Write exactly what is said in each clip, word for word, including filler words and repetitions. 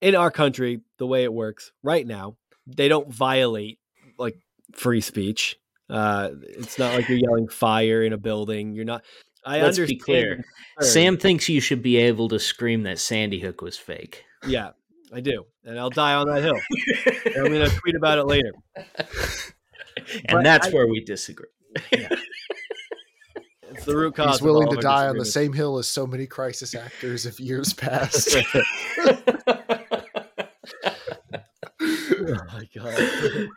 in our country, the way it works right now, they don't violate like free speech. Uh, it's not like you're yelling fire in a building. You're not. I Let's understand. Be clear. Sam thinks you should be able to scream that Sandy Hook was fake. Yeah, I do. And I'll die on that hill. And I'm going to tweet about it later. And but that's I, where we disagree. Yeah. It's the root cause. He's willing to die on the same hill as so many crisis actors of years past. Oh my God.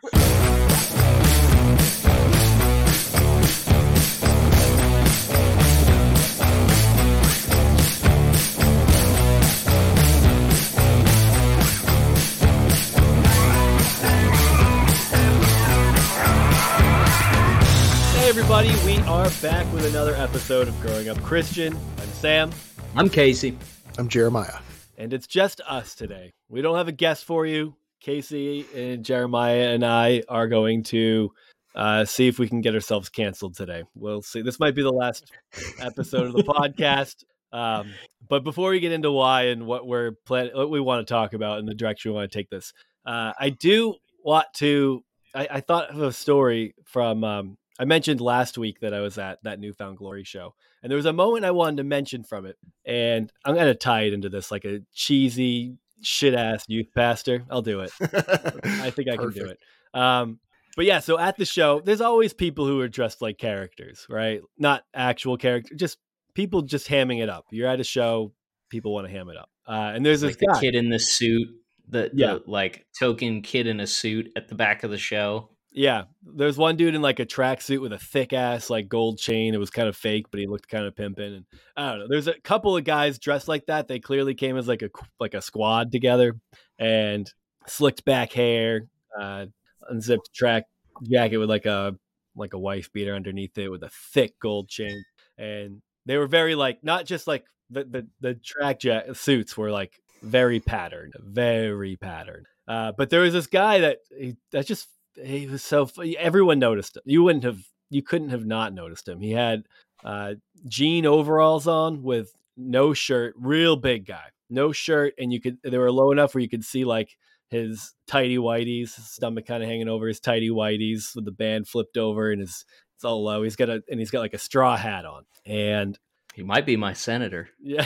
Everybody, we are back with another episode of Growing Up Christian. I'm Sam. I'm Casey. I'm Jeremiah. And it's just us today. We don't have a guest for you. Casey and Jeremiah and I are going to uh, see if we can get ourselves canceled today. We'll see. This might be the last episode of the podcast. Um, but before we get into why and what we're plan- what we want to talk about and the direction we want to take this, uh, I do want to. I, I thought of a story from. Um, I mentioned last week that I was at that Newfound Glory show, and there was a moment I wanted to mention from it, and I'm going to tie it into this like a cheesy shit-ass youth pastor. I'll do it. I think I can do it. Um, but yeah, so at the show, there's always people who are dressed like characters, right? Not actual characters, just people just hamming it up. You're at a show, people want to ham it up. Uh, and there's like this the guy. kid in the suit, the, yeah. the like token kid in a suit at the back of the show. Yeah, there's one dude in like a tracksuit with a thick ass like gold chain. It was kind of fake, but he looked kind of pimping. And I don't know. There's a couple of guys dressed like that. They clearly came as like a like a squad together, and slicked back hair, uh, unzipped track jacket with like a like a wife beater underneath it with a thick gold chain. And they were very like not just like the the, the track jacket suits were like very patterned, very patterned. Uh, but there was this guy that he, that just. He was so funny. Everyone noticed him. You wouldn't have, you couldn't have not noticed him. He had uh, jean overalls on with no shirt, real big guy, no shirt, and you could. They were low enough where you could see like his tighty whities, his stomach kind of hanging over his tighty whities with the band flipped over, and his it's all low. He's got a and he's got like a straw hat on, and he might be my senator. Yeah.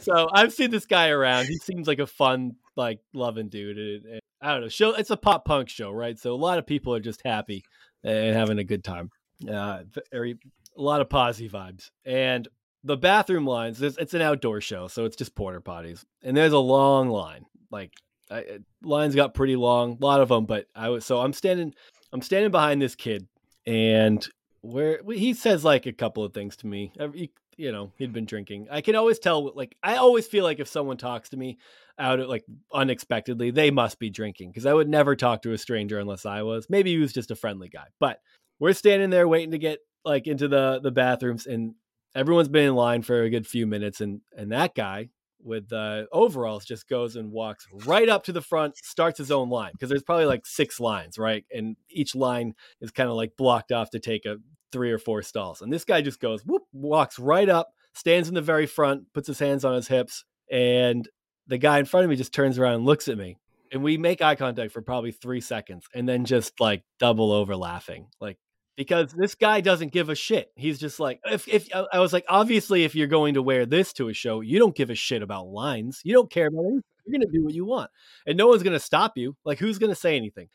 So I've seen this guy around. He seems like a fun, like loving dude. And, and, I don't know. Show it's a pop punk show, right? So a lot of people are just happy and having a good time. Uh, very, a lot of posse vibes. And the bathroom lines. It's an outdoor show, so it's just porta potties. And there's a long line. Like I, lines got pretty long, a lot of them. But I was so I'm standing. I'm standing behind this kid, and where he says like a couple of things to me. Every, you know, he'd been drinking. I can always tell, like, I always feel like if someone talks to me out of like unexpectedly, they must be drinking. Cause I would never talk to a stranger unless I was, maybe he was just a friendly guy, but we're standing there waiting to get like into the, the bathrooms, and everyone's been in line for a good few minutes. And, and that guy with the uh, overalls just goes and walks right up to the front, starts his own line. Cause there's probably like six lines, right? And each line is kind of like blocked off to take a, three or four stalls. And this guy just goes, whoop, walks right up, stands in the very front, puts his hands on his hips. And the guy in front of me just turns around and looks at me. And we make eye contact for probably three seconds and then just like double over laughing. Like, because this guy doesn't give a shit. He's just like, if, if I was like, obviously, if you're going to wear this to a show, you don't give a shit about lines. You don't care about anything. You're going to do what you want. And no one's going to stop you. Like, who's going to say anything?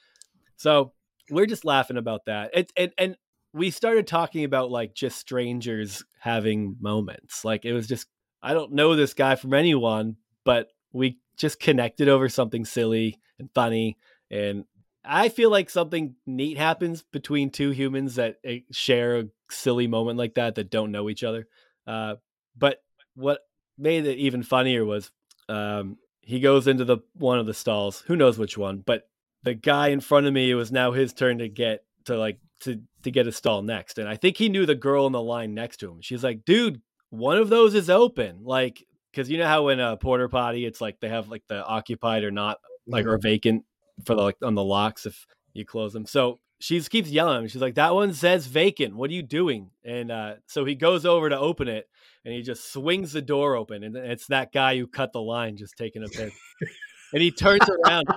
So we're just laughing about that. And, and, and, we started talking about like just strangers having moments. Like it was just, I don't know this guy from anyone, but we just connected over something silly and funny. And I feel like something neat happens between two humans that share a silly moment like that, that don't know each other. Uh, but what made it even funnier was um, he goes into the, one of the stalls, who knows which one, but the guy in front of me, it was now his turn to get to like, to to get a stall next. And I think he knew the girl in the line next to him. She's like, dude, one of those is open. Like, cause you know how in a porta potty, it's like, they have like the occupied or not, like, or vacant for the, like on the locks if you close them. So she keeps yelling at him. She's like, that one says vacant. What are you doing? And uh, so he goes over to open it, and he just swings the door open. And it's that guy who cut the line just taking a piss. And he turns around.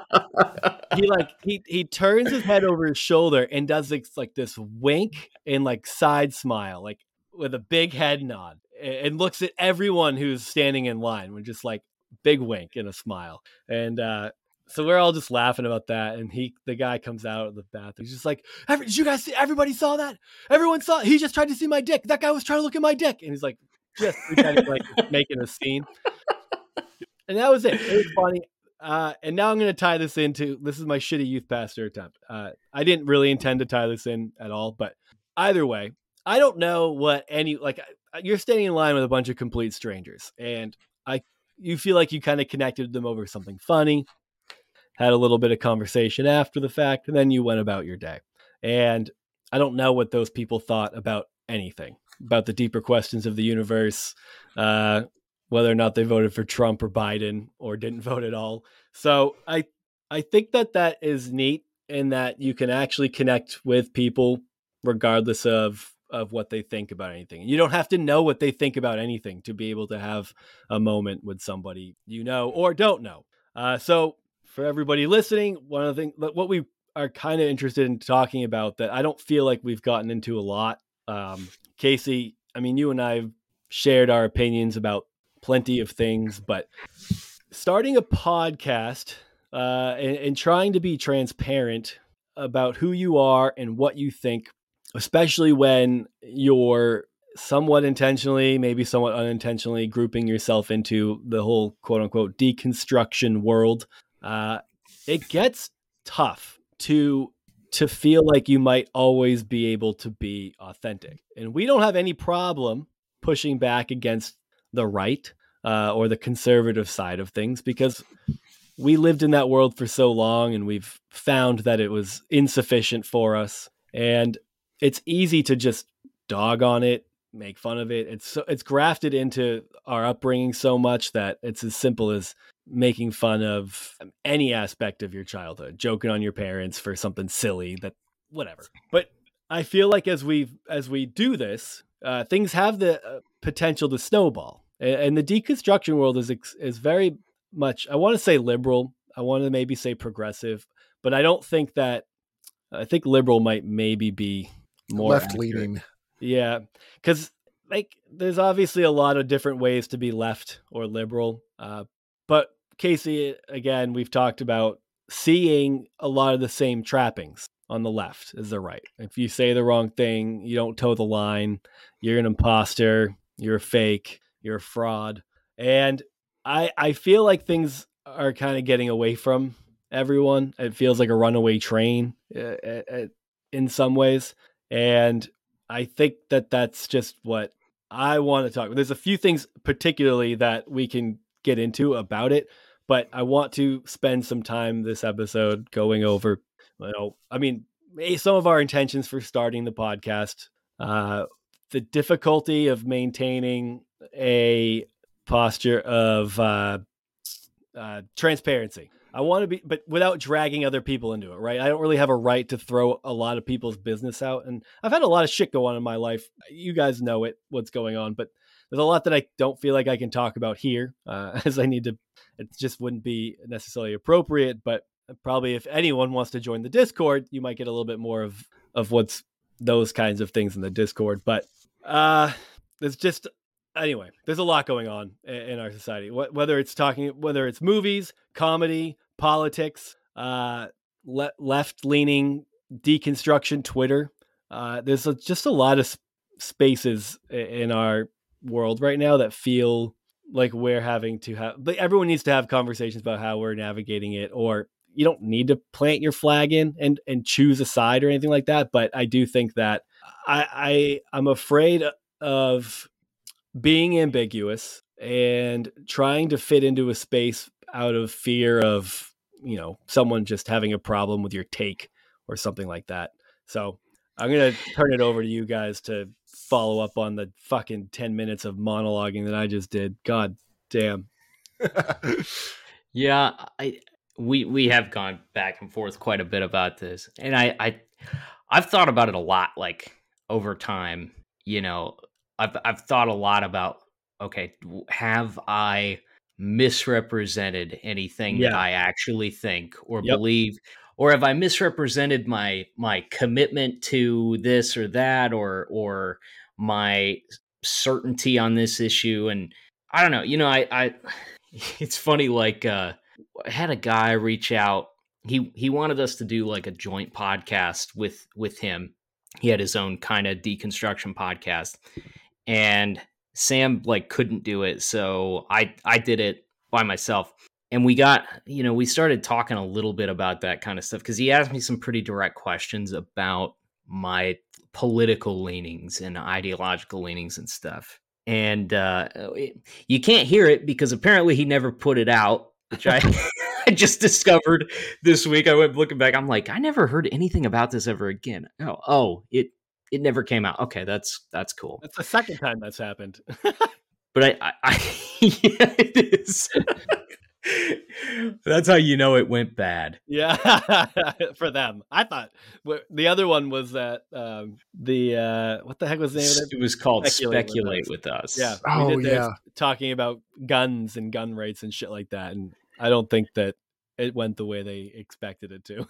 he like he he turns his head over his shoulder and does this, like this wink and like side smile, like with a big head nod, and, and looks at everyone who's standing in line with just like big wink and a smile. And uh, so we're all just laughing about that. And he the guy comes out of the bathroom. He's just like, Every, did you guys see? Everybody saw that? Everyone saw it. He just tried to see my dick. That guy was trying to look at my dick. And he's like, just pretending like making a scene. And that was it. It was funny. Uh, and now I'm going to tie this into, this is my shitty youth pastor attempt. Uh, I didn't really intend to tie this in at all, but either way, I don't know what any, like you're standing in line with a bunch of complete strangers and I, you feel like you kind of connected them over something funny, had a little bit of conversation after the fact, and then you went about your day. And I don't know what those people thought about anything, about the deeper questions of the universe, uh, whether or not they voted for Trump or Biden or didn't vote at all. So I I think that that is neat in that you can actually connect with people regardless of, of what they think about anything. You don't have to know what they think about anything to be able to have a moment with somebody you know or don't know. Uh, so for everybody listening, one of the things, what we are kind of interested in talking about that I don't feel like we've gotten into a lot. Um, Casey, I mean, you and I have shared our opinions about plenty of things, but starting a podcast uh, and, and trying to be transparent about who you are and what you think, especially when you're somewhat intentionally, maybe somewhat unintentionally grouping yourself into the whole quote unquote deconstruction world. Uh, it gets tough to, to feel like you might always be able to be authentic. And we don't have any problem pushing back against the right uh, or the conservative side of things, because we lived in that world for so long and we've found that it was insufficient for us. And it's easy to just dog on it, make fun of it. It's so, it's grafted into our upbringing so much that it's as simple as making fun of any aspect of your childhood, joking on your parents for something silly, that whatever. But I feel like as we as we do this, uh, things have the uh, potential to snowball. And the deconstruction world is is very much, I want to say liberal. I want to maybe say progressive, but I don't think that, I think liberal might maybe be more left leaning. Yeah. Cause like there's obviously a lot of different ways to be left or liberal. Uh, but Casey, again, we've talked about seeing a lot of the same trappings on the left as the right. If you say the wrong thing, you don't toe the line, you're an imposter, you're a fake, you're a fraud. And I I feel like things are kind of getting away from everyone. It feels like a runaway train uh, in some ways. And I think that that's just what I want to talk about. There's a few things particularly that we can get into about it, but I want to spend some time this episode going over, you know, I mean, some of our intentions for starting the podcast, uh, the difficulty of maintaining a posture of uh, uh, transparency. I want to be, but without dragging other people into it, right? I don't really have a right to throw a lot of people's business out. And I've had a lot of shit go on in my life. You guys know it, what's going on, but there's a lot that I don't feel like I can talk about here uh, as I need to, it just wouldn't be necessarily appropriate, but probably if anyone wants to join the Discord, you might get a little bit more of, of what's those kinds of things in the Discord. But uh, there's just, anyway, there's a lot going on in our society, whether it's talking, whether it's movies, comedy, politics, uh, le- left leaning deconstruction, Twitter. Uh, there's a, just a lot of sp- spaces in our world right now that feel like we're having to have, but everyone needs to have conversations about how we're navigating it, or you don't need to plant your flag in and, and choose a side or anything like that. But I do think that I, I I'm afraid of being ambiguous and trying to fit into a space out of fear of, you know, someone just having a problem with your take or something like that. So I'm going to turn it over to you guys to follow up on the fucking ten minutes of monologuing that I just did. God damn. Yeah. I, we we have gone back and forth quite a bit about this, and I, I I've thought about it a lot, like over time. You know, I've I've thought a lot about, okay, have I misrepresented anything yeah. that I actually think or yep. believe, or have I misrepresented my my commitment to this or that, or or my certainty on this issue? And I don't know, you know, I I it's funny, like uh, I had a guy reach out. He he wanted us to do like a joint podcast with with him. He had his own kind of deconstruction podcast, and Sam like couldn't do it. So I, I did it by myself, and we got, you know, we started talking a little bit about that kind of stuff. Cause he asked me some pretty direct questions about my political leanings and ideological leanings and stuff. And, uh, it, you can't hear it because apparently he never put it out, which I, I just discovered this week. I went looking back. I'm like, I never heard anything about this ever again. Oh, oh, it, It never came out. Okay, that's that's cool. That's the second time that's happened. But I, I, I yeah, it is. That's how you know it went bad. Yeah, for them. I thought the other one was that um, the uh, what the heck was the name of it? It was called Speculate, Speculate with, us. with Us. Yeah. Oh we did yeah. Talking about guns and gun rights and shit like that, and I don't think that it went the way they expected it to.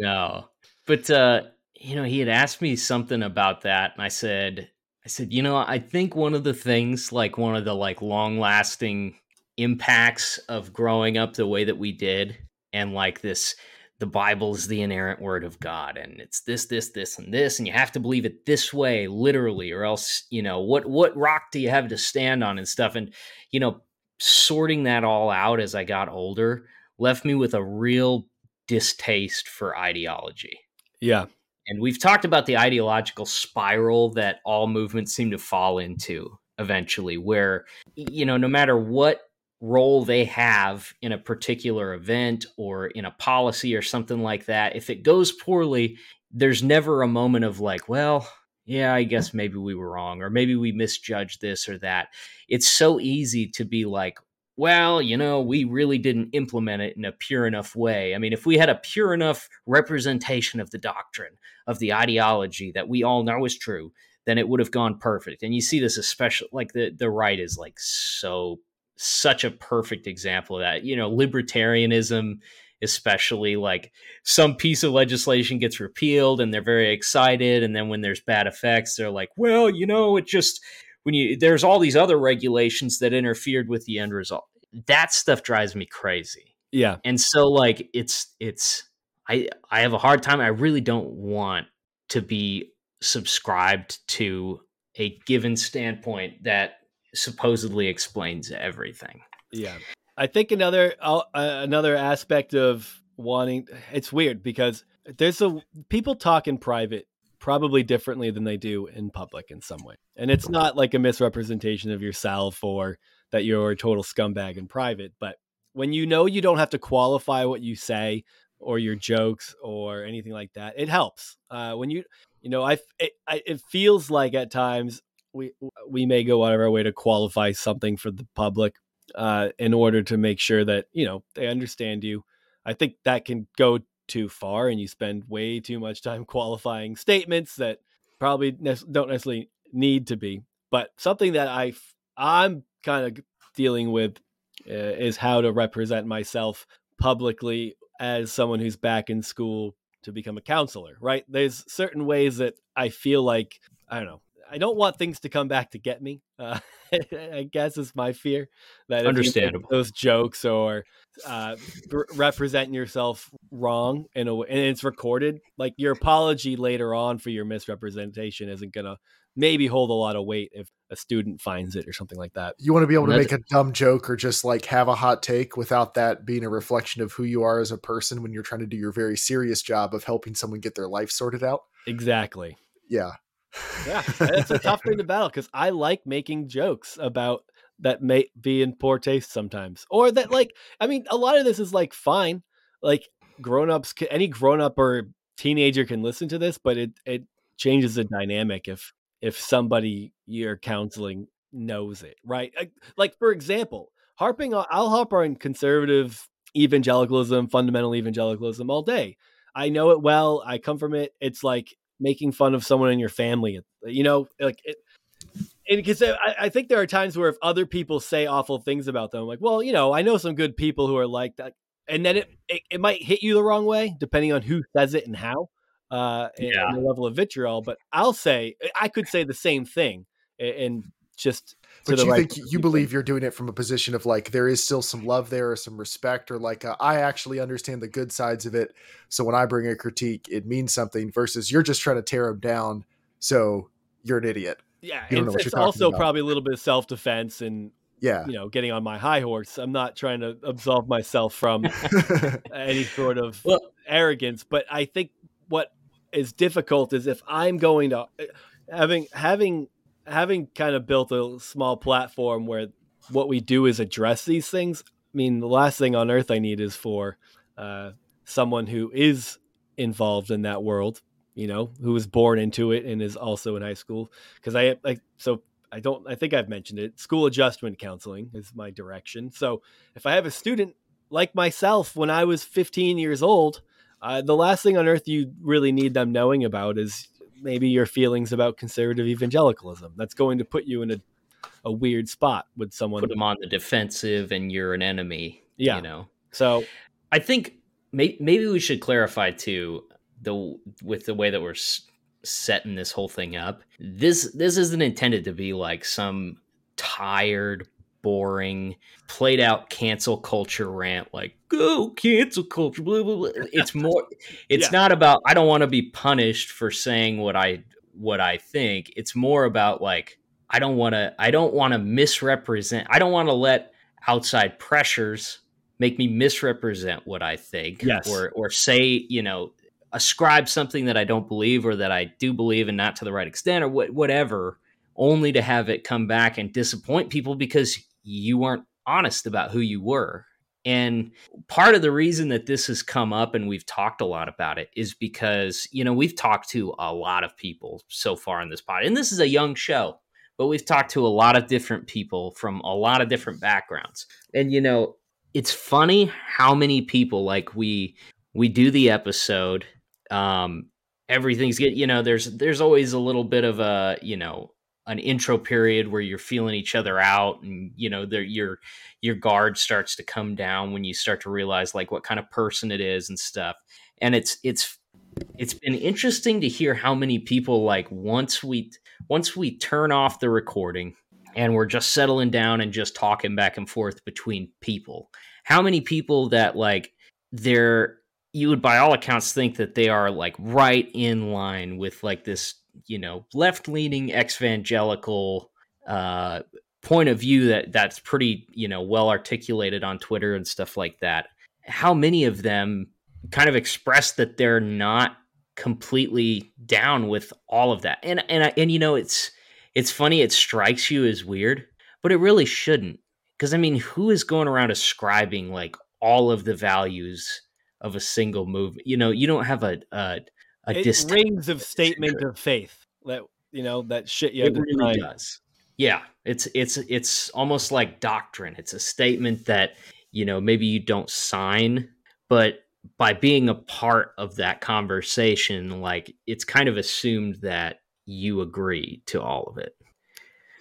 No, but. Uh, You know, he had asked me something about that, and I said, I said, you know, I think one of the things, like one of the like long lasting impacts of growing up the way that we did, and like this, the Bible is the inerrant word of God, and it's this, this, this, and this, and you have to believe it this way, literally, or else, you know, what what rock do you have to stand on and stuff? And, you know, sorting that all out as I got older left me with a real distaste for ideology. Yeah. And we've talked about the ideological spiral that all movements seem to fall into eventually, where, you know, no matter what role they have in a particular event or in a policy or something like that, if it goes poorly, there's never a moment of like, well, yeah, I guess maybe we were wrong, or maybe we misjudged this or that. It's so easy to be like, well, you know, we really didn't implement it in a pure enough way. I mean, if we had a pure enough representation of the doctrine, of the ideology that we all know is true, then it would have gone perfect. And you see this especially, like the, the right is like so, such a perfect example of that. You know, libertarianism, especially, like some piece of legislation gets repealed and they're very excited. And then when there's bad effects, they're like, well, you know, it just... When you, there's all these other regulations that interfered with the end result. That stuff drives me crazy. Yeah. And so like, it's, it's, I, I have a hard time. I really don't want to be subscribed to a given standpoint that supposedly explains everything. Yeah. I think another, uh, another aspect of wanting, it's weird because there's a, people talk in private probably differently than they do in public in some way. And it's not like a misrepresentation of yourself or that you're a total scumbag in private. But when you know you don't have to qualify what you say or your jokes or anything like that, it helps. Uh, when you, you know, I it, I, it feels like at times we, we may go out of our way to qualify something for the public uh, in order to make sure that, you know, they understand you. I think that can go too far, and you spend way too much time qualifying statements that probably ne- don't necessarily need to be. But something that I f- I'm kind of dealing with uh, is how to represent myself publicly as someone who's back in school to become a counselor, right? There's certain ways that I feel like, I don't know, I don't want things to come back to get me. Uh, I guess is my fear that understandable those jokes or uh, b- representing yourself wrong in a way, and it's recorded. Like your apology later on for your misrepresentation isn't gonna maybe hold a lot of weight if a student finds it or something like that. You want to be able and to make a dumb joke or just like have a hot take without that being a reflection of who you are as a person when you're trying to do your very serious job of helping someone get their life sorted out. Exactly. Yeah. Yeah, that's a tough thing to battle because I like making jokes about that may be in poor taste sometimes, or that like I mean, a lot of this is like fine, like grown ups, any grown up or teenager can listen to this, but it it changes the dynamic if if somebody you're counseling knows it, right? Like for example, harping on, I'll harp on conservative evangelicalism, fundamental evangelicalism all day. I know it well. I come from it. It's like making fun of someone in your family, you know, like it, because I, I think there are times where if other people say awful things about them, I'm like, well, you know, I know some good people who are like that. And then it, it, it might hit you the wrong way, depending on who says it and how, uh, and, yeah. and the level of vitriol. But I'll say, I could say the same thing and just to but the you right think you believe you're doing it from a position of like, there is still some love there or some respect or like, uh, I actually understand the good sides of it. So when I bring a critique, it means something versus you're just trying to tear them down. So you're an idiot. Yeah. It's, it's also about. Probably a little bit of self-defense and, yeah, you know, getting on my high horse. I'm not trying to absolve myself from any sort of well, arrogance, but I think what is difficult is if I'm going to having, having, having kind of built a small platform where what we do is address these things. I mean, the last thing on earth I need is for uh, someone who is involved in that world, you know, who was born into it and is also in high school. Cause I like, so I don't, I think I've mentioned it. School adjustment counseling is my direction. So if I have a student like myself, when I was fifteen years old, uh, the last thing on earth you really need them knowing about is maybe your feelings about conservative evangelicalism. That's going to put you in a, a weird spot with someone. Put them on the defensive and you're an enemy, yeah. you know? So I think may, maybe we should clarify too, the with the way that we're setting this whole thing up, this this isn't intended to be like some tired, boring, played out cancel culture rant like go cancel culture, blah, blah, blah. It's more it's yeah. not about I don't want to be punished for saying what I what I think. It's more about like I don't want to I don't want to misrepresent. I don't want to let outside pressures make me misrepresent what I think yes. or or say, you know, ascribe something that I don't believe or that I do believe and not to the right extent or wh- whatever, only to have it come back and disappoint people because you weren't honest about who you were. And part of the reason that this has come up and we've talked a lot about it is because, you know, we've talked to a lot of people so far in this pod, and this is a young show, but we've talked to a lot of different people from a lot of different backgrounds. And, you know, it's funny how many people like we, we do the episode. Um, everything's good. You know, there's, there's always a little bit of a, you know, an intro period where you're feeling each other out and, you know, there, your, your guard starts to come down when you start to realize like what kind of person it is and stuff. And it's, it's, it's been interesting to hear how many people like once we, once we turn off the recording and we're just settling down and just talking back and forth between people, how many people that like they're, you would by all accounts think that they are like right in line with like this, you know, left-leaning evangelical uh, point of view that that's pretty, you know, well articulated on Twitter and stuff like that. How many of them kind of express that they're not completely down with all of that? And, and, and, you know, it's, it's funny. It strikes you as weird, but it really shouldn't. Cause I mean, who is going around ascribing like all of the values of a single movement? You know, you don't have a, a, a dist- rings of statement of faith that, you know, that shit. You it really does. Yeah. It's, it's, it's almost like doctrine. It's a statement that, you know, maybe you don't sign, but by being a part of that conversation, like it's kind of assumed that you agree to all of it.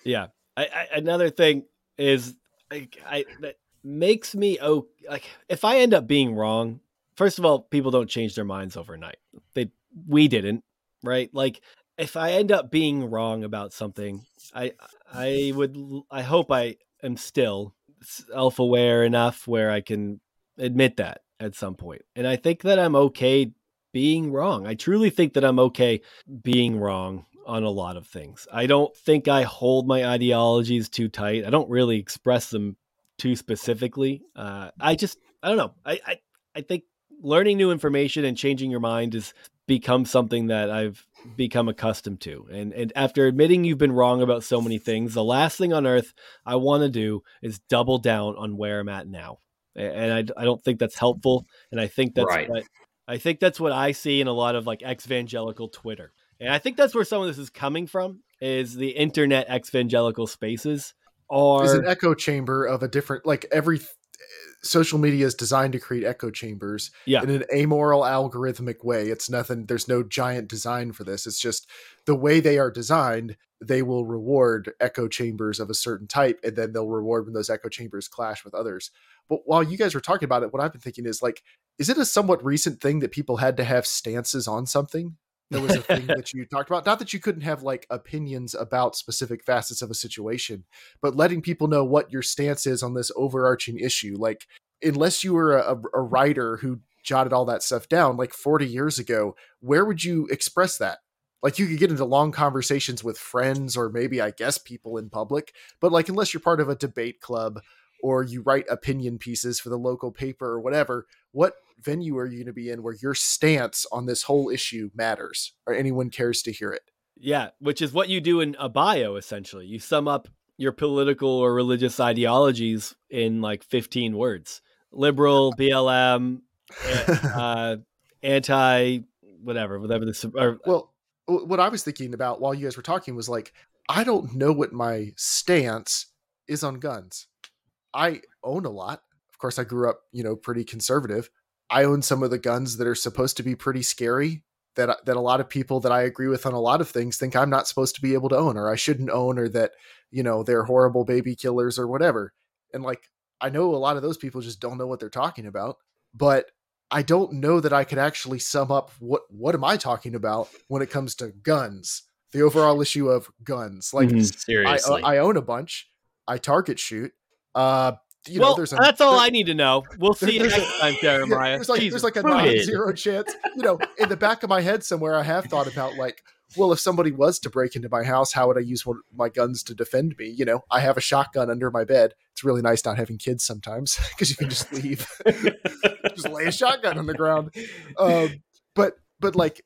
Yeah. I, I another thing is I, I, that makes me, oh, like if I end up being wrong, first of all, people don't change their minds overnight. They, we didn't, right? Like, if I end up being wrong about something, I, I would, I hope I am still self-aware enough where I can admit that at some point. And I think that I'm okay being wrong. I truly think that I'm okay being wrong on a lot of things. I don't think I hold my ideologies too tight. I don't really express them too specifically. Uh, I just, I don't know. I, I, I think. Learning new information and changing your mind has become something that I've become accustomed to. And and after admitting you've been wrong about so many things, the last thing on earth I want to do is double down on where I'm at now. And I, I don't think that's helpful. And I think that's right. what, I think that's what I see in a lot of like ex-evangelical Twitter. And I think that's where some of this is coming from, is the internet ex-evangelical spaces are. It's an echo chamber of a different, like every social media is designed to create echo chambers yeah. in an amoral, algorithmic way. It's nothing. There's no giant design for this. It's just the way they are designed. They will reward echo chambers of a certain type, and then they'll reward when those echo chambers clash with others. But while you guys were talking about it, what I've been thinking is, like, is it a somewhat recent thing that people had to have stances on something? That was a thing that you talked about. Not that you couldn't have, like, opinions about specific facets of a situation, but letting people know what your stance is on this overarching issue. Like, unless you were a, a writer who jotted all that stuff down, like forty years ago, where would you express that? Like, you could get into long conversations with friends, or maybe, I guess, people in public, but, like, unless you're part of a debate club or you write opinion pieces for the local paper or whatever, what venue are you going to be in where your stance on this whole issue matters or anyone cares to hear it? Yeah. Which is what you do in a bio. Essentially, you sum up your political or religious ideologies in like fifteen words, liberal, B L M, uh, anti, whatever, whatever this, or, well, what I was thinking about while you guys were talking was, like, I don't know what my stance is on guns. I own a lot. Of course, I grew up, you know, pretty conservative. I own some of the guns that are supposed to be pretty scary, that that a lot of people that I agree with on a lot of things think I'm not supposed to be able to own, or I shouldn't own, or that, you know, they're horrible baby killers or whatever. And, like, I know a lot of those people just don't know what they're talking about, but I don't know that I could actually sum up what, what am I talking about when it comes to guns, the overall issue of guns. Like, mm, seriously, I, I own a bunch. I target shoot. Uh, You well, know, there's a, that's all I need to know. We'll there, see you next time, Jeremiah. There's like, there's like a non-zero chance. You know, in the back of my head somewhere, I have thought about, like, well, if somebody was to break into my house, how would I use one of my guns to defend me? You know, I have a shotgun under my bed. It's really nice not having kids sometimes, because you can just leave. Just lay a shotgun on the ground. Um, but, but like,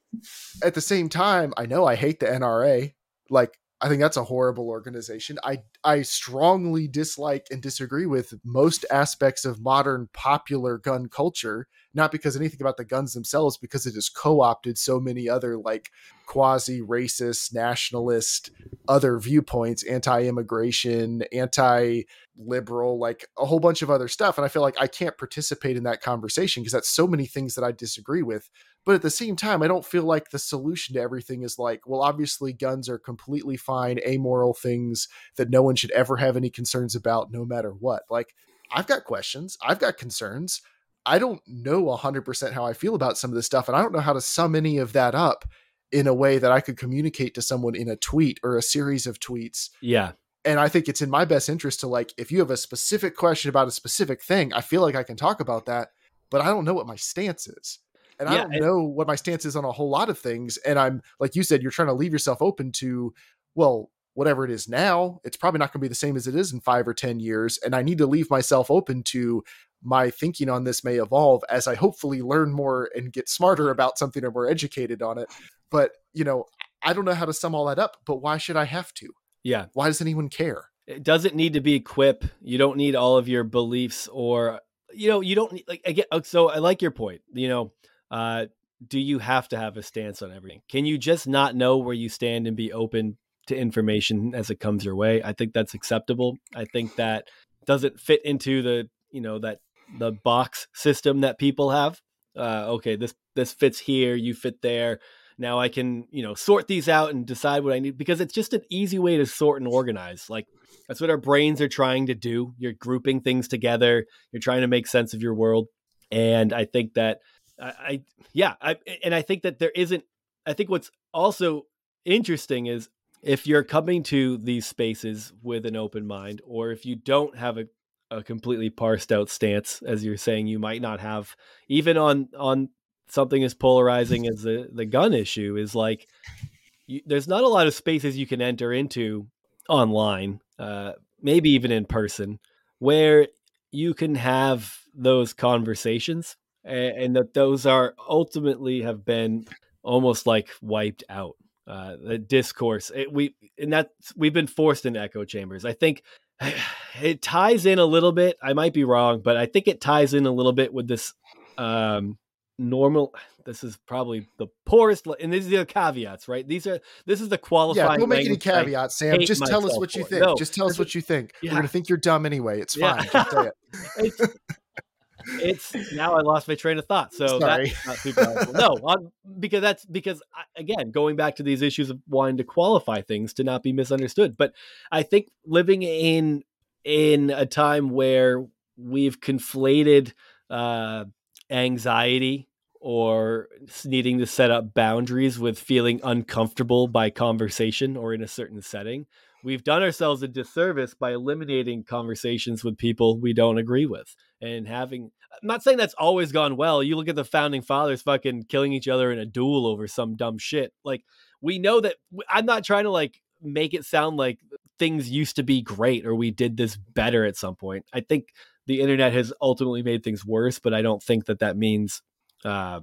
at the same time, I know I hate the N R A. Like, I think that's a horrible organization. I I strongly dislike and disagree with most aspects of modern popular gun culture, not because anything about the guns themselves, because it has co-opted so many other, like, quasi-racist, nationalist, other viewpoints, anti-immigration, anti-liberal, like a whole bunch of other stuff. And I feel like I can't participate in that conversation because that's so many things that I disagree with. But at the same time, I don't feel like the solution to everything is like, well, obviously guns are completely fine, amoral things that no one should ever have any concerns about, no matter what. Like, I've got questions. I've got concerns. I don't know one hundred percent how I feel about some of this stuff, and I don't know how to sum any of that up in a way that I could communicate to someone in a tweet or a series of tweets. Yeah. And I think it's in my best interest to, like, if you have a specific question about a specific thing, I feel like I can talk about that, but I don't know what my stance is. And yeah, I don't know what my stance is on a whole lot of things. And I'm, like you said, you're trying to leave yourself open to, well, whatever it is now, it's probably not going to be the same as it is in five or ten years. And I need to leave myself open to, my thinking on this may evolve as I hopefully learn more and get smarter about something, or more educated on it. But, you know, I don't know how to sum all that up, but why should I have to? Yeah. Why does anyone care? It doesn't need to be quip. You don't need all of your beliefs, or, you know, you don't need, like, again. So I like your point, you know, uh, do you have to have a stance on everything? Can you just not know where you stand and be open to information as it comes your way? I think that's acceptable. I think that doesn't fit into the, you know, that, the box system that people have. Uh, okay, this, this fits here, you fit there. Now I can, you know, sort these out and decide what I need, because it's just an easy way to sort and organize. Like, that's what our brains are trying to do. You're grouping things together. You're trying to make sense of your world. And I think that I, I yeah, I, and I think that there isn't, I think what's also interesting is if you're coming to these spaces with an open mind, or if you don't have a, a completely parsed out stance, as you're saying, you might not have, even on, on something as polarizing as the, the gun issue, is like, you, there's not a lot of spaces you can enter into online, uh, maybe even in person, where you can have those conversations, and, and that those are ultimately have been almost like wiped out. Uh, the discourse it, we, and that we've been forced into echo chambers. I think it ties in a little bit. I might be wrong, but I think it ties in a little bit with this um, normal. This is probably the poorest, and these are the caveates, right? These are this is the qualifying. Yeah, don't make any caveats, Sam. Just tell us what you think. No, Just tell us what you think. Yeah. We're gonna think you're dumb anyway. It's fine. Yeah. It. it's, it's now I lost my train of thought. So Sorry. That's not super helpful. No, I'm, because that's because again, going back to these issues of wanting to qualify things to not be misunderstood. But I think living in in a time where we've conflated uh, anxiety or needing to set up boundaries with feeling uncomfortable by conversation or in a certain setting, we've done ourselves a disservice by eliminating conversations with people we don't agree with and having, I'm not saying that's always gone well. You look at the founding fathers fucking killing each other in a duel over some dumb shit. Like, we know that. I'm not trying to like make it sound like things used to be great or we did this better at some point. I think the internet has ultimately made things worse, but I don't think that that means uh,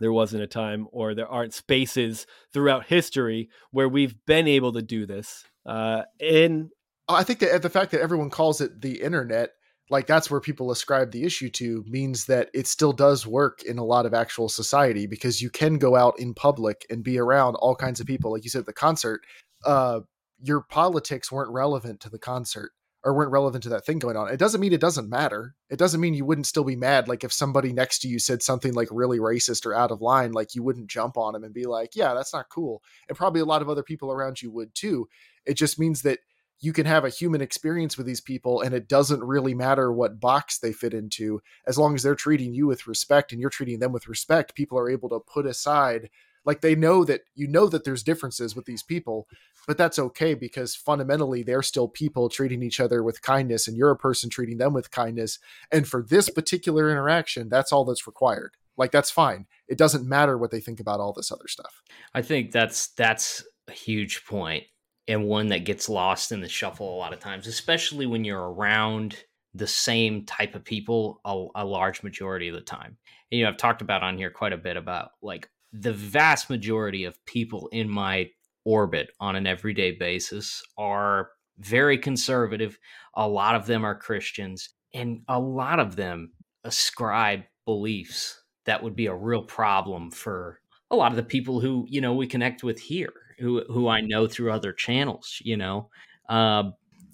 there wasn't a time or there aren't spaces throughout history where we've been able to do this. Uh, in I think that the fact that everyone calls it the internet, like that's where people ascribe the issue to, means that it still does work in a lot of actual society, because you can go out in public and be around all kinds of people. Like you said, at the concert, uh, your politics weren't relevant to the concert or weren't relevant to that thing going on. It doesn't mean it doesn't matter. It doesn't mean you wouldn't still be mad. Like if somebody next to you said something like really racist or out of line, like you wouldn't jump on them and be like, yeah, that's not cool. And probably a lot of other people around you would too. It just means that you can have a human experience with these people and it doesn't really matter what box they fit into. As long as they're treating you with respect and you're treating them with respect, people are able to put aside, like they know that, you know, that there's differences with these people, but that's okay because fundamentally they're still people treating each other with kindness and you're a person treating them with kindness. And for this particular interaction, that's all that's required. Like, that's fine. It doesn't matter what they think about all this other stuff. I think that's, that's a huge point, and one that gets lost in the shuffle a lot of times, especially when you're around the same type of people a, a large majority of the time. And, you know, I've talked about on here quite a bit about like the vast majority of people in my orbit on an everyday basis are very conservative. A lot of them are Christians, and a lot of them ascribe beliefs that would be a real problem for a lot of the people who, you know, we connect with here, who who I know through other channels, you know, uh,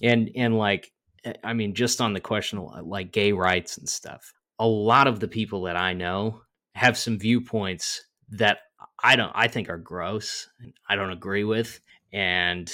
and and like, I mean, just on the question of like gay rights and stuff, a lot of the people that I know have some viewpoints that I don't, I think are gross and I don't agree with, and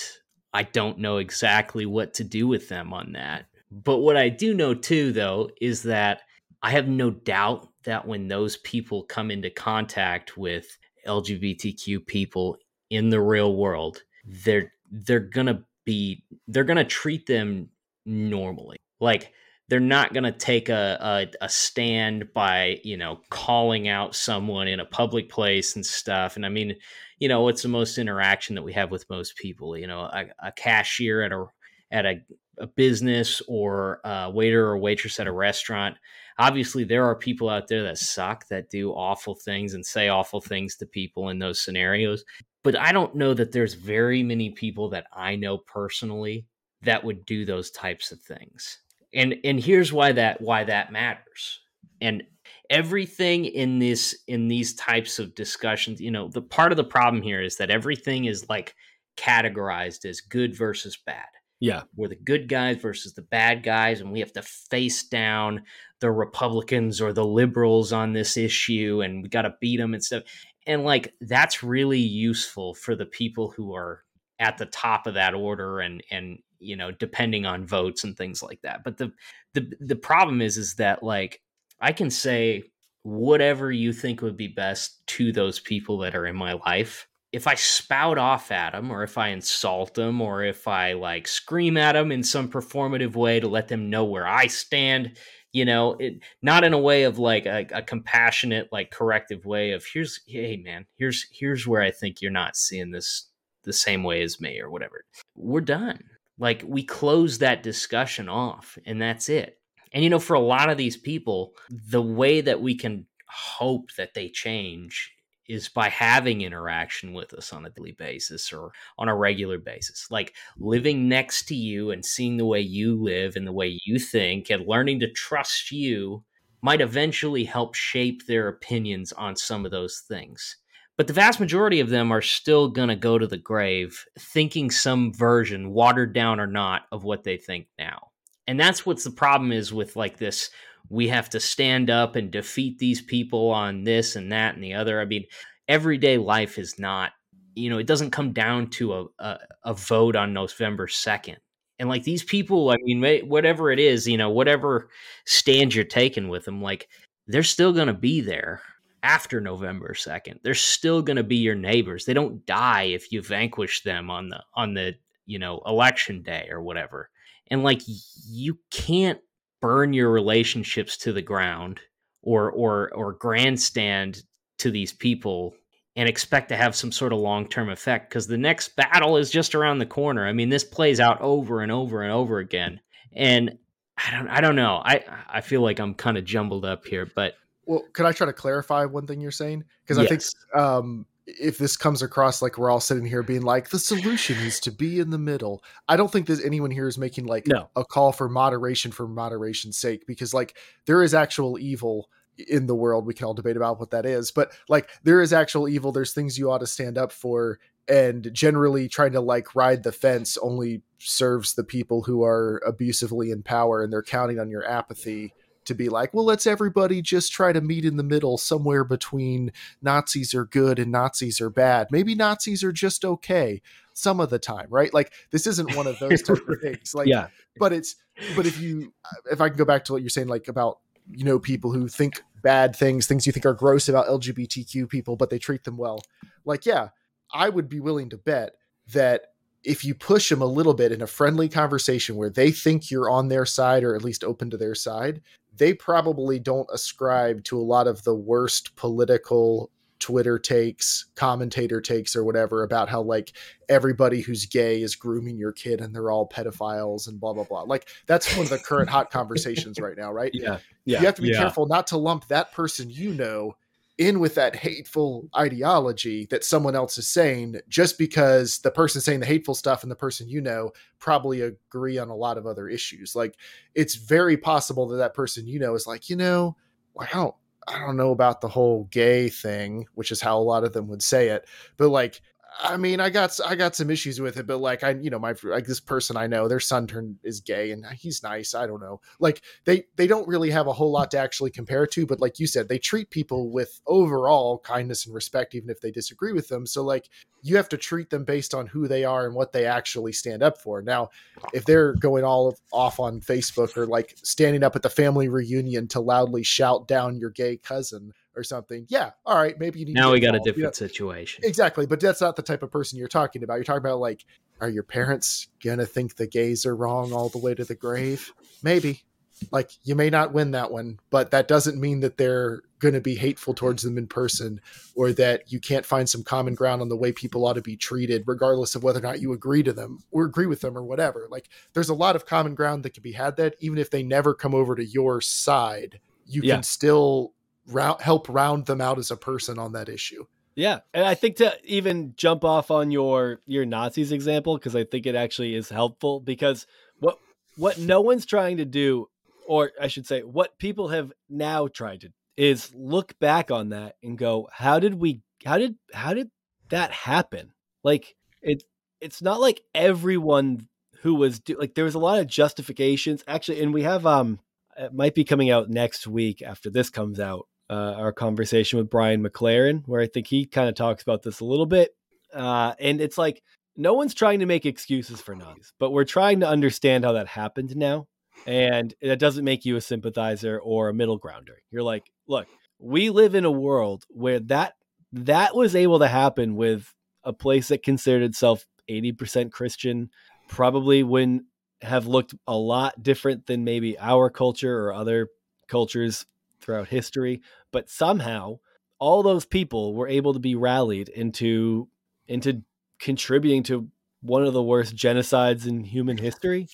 I don't know exactly what to do with them on that. But what I do know too, though, is that I have no doubt that when those people come into contact with L G B T Q people in the real world, they're they're gonna be they're gonna treat them normally. Like, they're not gonna take a, a a stand by, you know, calling out someone in a public place and stuff. And I mean, you know, what's the most interaction that we have with most people? You know, a, a cashier at a at a, a business, or a waiter or waitress at a restaurant. Obviously, there are people out there that suck, that do awful things and say awful things to people in those scenarios. But I don't know that there's very many people that I know personally that would do those types of things. And and here's why that why that matters. And everything in this in these types of discussions, you know, the part of the problem here is that everything is like categorized as good versus bad. Yeah. We're the good guys versus the bad guys, and we have to face down the Republicans or the liberals on this issue, and we got to beat them and stuff. And like, that's really useful for the people who are at the top of that order and, and, you know, depending on votes and things like that. But the, the, the problem is, is that like, I can say whatever you think would be best to those people that are in my life. If I spout off at them, or if I insult them, or if I like scream at them in some performative way to let them know where I stand, you know, it, not in a way of like a, a compassionate, like corrective way of here's, hey man, here's, here's where I think you're not seeing this the same way as me or whatever. We're done. Like, we close that discussion off, and that's it. And, you know, for a lot of these people, the way that we can hope that they change is by having interaction with us on a daily basis or on a regular basis, like living next to you and seeing the way you live and the way you think and learning to trust you might eventually help shape their opinions on some of those things. But the vast majority of them are still going to go to the grave thinking some version, watered down or not, of what they think now. And that's what's the problem is with like this we have to stand up and defeat these people on this and that and the other. I mean, everyday life is not, you know, it doesn't come down to a, a, a vote on November second. And like these people, I mean, whatever it is, you know, whatever stand you're taking with them, like they're still going to be there after November second. They're still going to be your neighbors. They don't die if you vanquish them on the, on the, you know, election day or whatever. And like, you can't burn your relationships to the ground or, or, or grandstand to these people and expect to have some sort of long-term effect, because the next battle is just around the corner. I mean, this plays out over and over and over again. And I don't, I don't know. I, I feel like I'm kind of jumbled up here, but. Well, could I try to clarify one thing you're saying? Because yes. I think um, if this comes across like we're all sitting here being like, the solution is to be in the middle. I don't think that anyone here is making like no. a call for moderation for moderation's sake, because like there is actual evil in the world. We can all debate about what that is, but like there is actual evil. There's things you ought to stand up for, and generally trying to like ride the fence only serves the people who are abusively in power, and they're counting on your apathy to be like, well, let's everybody just try to meet in the middle somewhere between Nazis are good and Nazis are bad. Maybe Nazis are just okay some of the time, right? Like this isn't one of those type of things. Like, yeah. but it's, but if you, if I can go back to what you're saying, like about, you know, people who think bad things, things you think are gross about L G B T Q people, but they treat them well. Like, yeah, I would be willing to bet that if you push them a little bit in a friendly conversation where they think you're on their side, or at least open to their side, they probably don't ascribe to a lot of the worst political Twitter takes, commentator takes, or whatever about how like everybody who's gay is grooming your kid and they're all pedophiles and blah, blah, blah. Like that's one of the current hot conversations right now, right? Yeah, yeah. You have to be yeah. careful not to lump that person, you know, in with that hateful ideology that someone else is saying, just because the person saying the hateful stuff and the person, you know, probably agree on a lot of other issues. Like it's very possible that that person, you know, is like, you know, wow, I don't know about the whole gay thing, which is how a lot of them would say it. But like, I mean, I got, I got some issues with it, but like, I, you know, my, like this person I know, their son turned is gay and he's nice. I don't know. Like they, they don't really have a whole lot to actually compare to, but like you said, they treat people with overall kindness and respect, even if they disagree with them. So like you have to treat them based on who they are and what they actually stand up for. Now, if they're going all of, off on Facebook or like standing up at the family reunion to loudly shout down your gay cousin or something. Yeah. All right. Maybe you need now to we got involved. a different you know? situation. Exactly. But that's not the type of person you're talking about. You're talking about like, are your parents going to think the gays are wrong all the way to the grave? Maybe. Like you may not win that one, but that doesn't mean that they're going to be hateful towards them in person, or that you can't find some common ground on the way people ought to be treated, regardless of whether or not you agree to them or agree with them or whatever. Like there's a lot of common ground that can be had, that even if they never come over to your side, you yeah. can still round, help round them out as a person on that issue. Yeah. And I think to even jump off on your, your Nazis example, because I think it actually is helpful, because what, what no one's trying to do, or I should say what people have now tried to, is look back on that and go, how did we, how did, how did that happen? Like it, it's not like everyone who was do, like, there was a lot of justifications actually. And we have, um, it might be coming out next week after this comes out, uh, our conversation with Brian McLaren, where I think he kind of talks about this a little bit. Uh, and it's like, no one's trying to make excuses for Nazis, but we're trying to understand how that happened now. And that doesn't make you a sympathizer or a middle grounder. You're like, look, we live in a world where that that was able to happen with a place that considered itself eighty percent Christian, probably wouldn't have looked a lot different than maybe our culture or other cultures throughout history. But somehow all those people were able to be rallied into into contributing to one of the worst genocides in human history,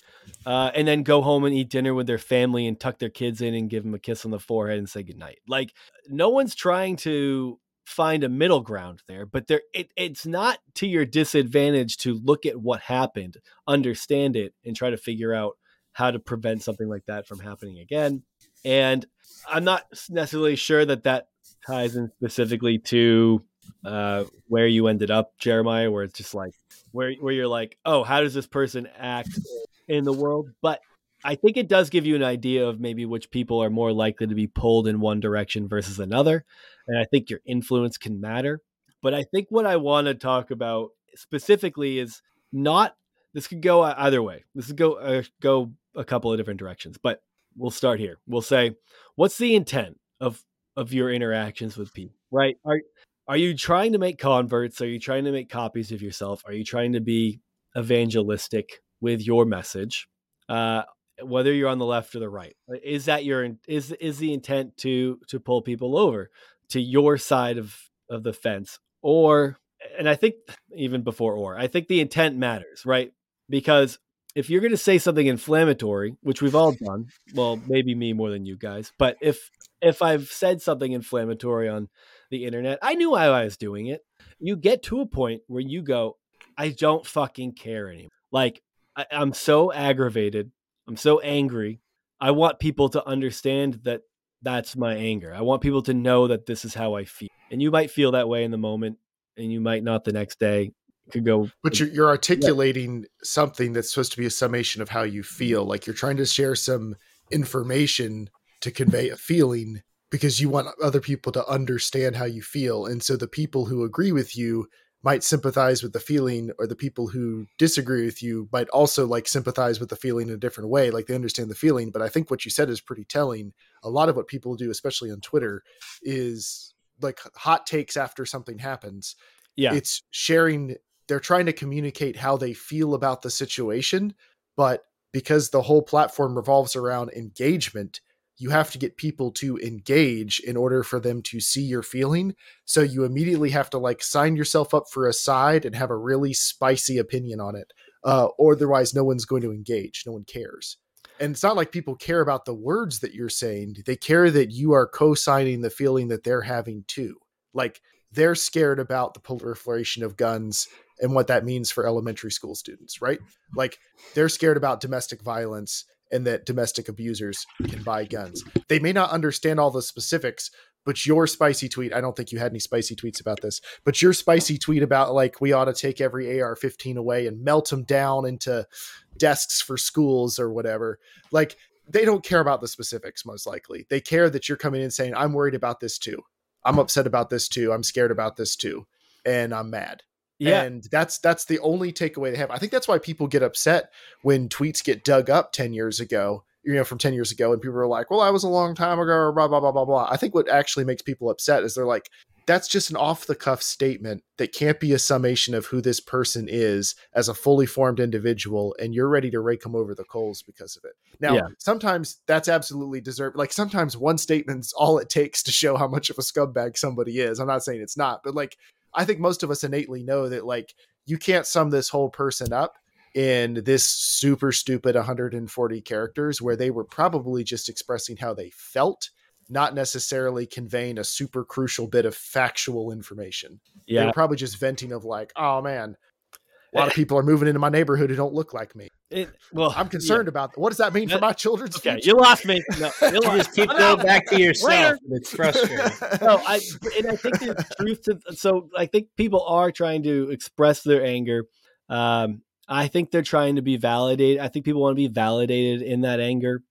uh, and then go home and eat dinner with their family and tuck their kids in and give them a kiss on the forehead and say goodnight. Like no one's trying to find a middle ground there, but there it, it's not to your disadvantage to look at what happened, understand it, and try to figure out how to prevent something like that from happening again. And I'm not necessarily sure that that ties in specifically to uh, where you ended up, Jeremiah, where it's just like, where where you're like, oh, how does this person act in the world? But I think it does give you an idea of maybe which people are more likely to be pulled in one direction versus another. And I think your influence can matter. But I think what I want to talk about specifically is not, this could go either way. This could go, uh, go a couple of different directions, but we'll start here. We'll say, what's the intent of, of your interactions with people, right? Are, are you trying to make converts? Are you trying to make copies of yourself? Are you trying to be evangelistic with your message? Uh, whether you're on the left or the right, is that your, is, is the intent to, to pull people over to your side of, of the fence? Or, and I think even before, or I think the intent matters, right? Because if you're going to say something inflammatory, which we've all done, well, maybe me more than you guys, but if, if I've said something inflammatory on the internet, I knew how I was doing it. You get to a point where you go, I don't fucking care anymore. Like I, I'm so aggravated. I'm so angry. I want people to understand that that's my anger. I want people to know that this is how I feel. And you might feel that way in the moment and you might not the next day. Could go, but you're, you're articulating yeah. something that's supposed to be a summation of how you feel. Like you're trying to share some information to convey a feeling because you want other people to understand how you feel. And so the people who agree with you might sympathize with the feeling, or the people who disagree with you might also like sympathize with the feeling in a different way. Like they understand the feeling. But I think what you said is pretty telling. A lot of what people do, especially on Twitter, is like hot takes after something happens. Yeah. It's sharing. They're trying to communicate how they feel about the situation, but because the whole platform revolves around engagement, you have to get people to engage in order for them to see your feeling. So you immediately have to like sign yourself up for a side and have a really spicy opinion on it. Uh, or otherwise no one's going to engage. No one cares. And it's not like people care about the words that you're saying. They care that you are co-signing the feeling that they're having too. Like they're scared about the proliferation of guns and what that means for elementary school students, right? Like they're scared about domestic violence and that domestic abusers can buy guns. They may not understand all the specifics, but your spicy tweet, I don't think you had any spicy tweets about this, but your spicy tweet about like, we ought to take every A R fifteen away and melt them down into desks for schools or whatever. Like they don't care about the specifics. Most likely they care that you're coming in saying, I'm worried about this too. I'm upset about this too. I'm scared about this too. And I'm mad. Yeah. And that's, that's the only takeaway they have. I think that's why people get upset when tweets get dug up ten years ago, you know, from ten years ago. And people are like, well, I was a long time ago, or blah, blah, blah, blah, blah. I think what actually makes people upset is they're like, that's just an off the cuff statement that can't be a summation of who this person is as a fully formed individual. And you're ready to rake them over the coals because of it. Now, yeah. sometimes that's absolutely deserved. Like sometimes one statement's all it takes to show how much of a scumbag somebody is. I'm not saying it's not, but like, I think most of us innately know that like you can't sum this whole person up in this super stupid one hundred forty characters where they were probably just expressing how they felt, not necessarily conveying a super crucial bit of factual information. Yeah. They were probably just venting of like, oh man, a lot of people are moving into my neighborhood who don't look like me. It, well, I'm concerned yeah. about that. What does that mean that, for my children's okay, future? You lost me. No, you just keep going back to yourself. It's frustrating. No, I and I think there's truth to. So I think people are trying to express their anger. Um, I think they're trying to be validated. I think people want to be validated in that anger.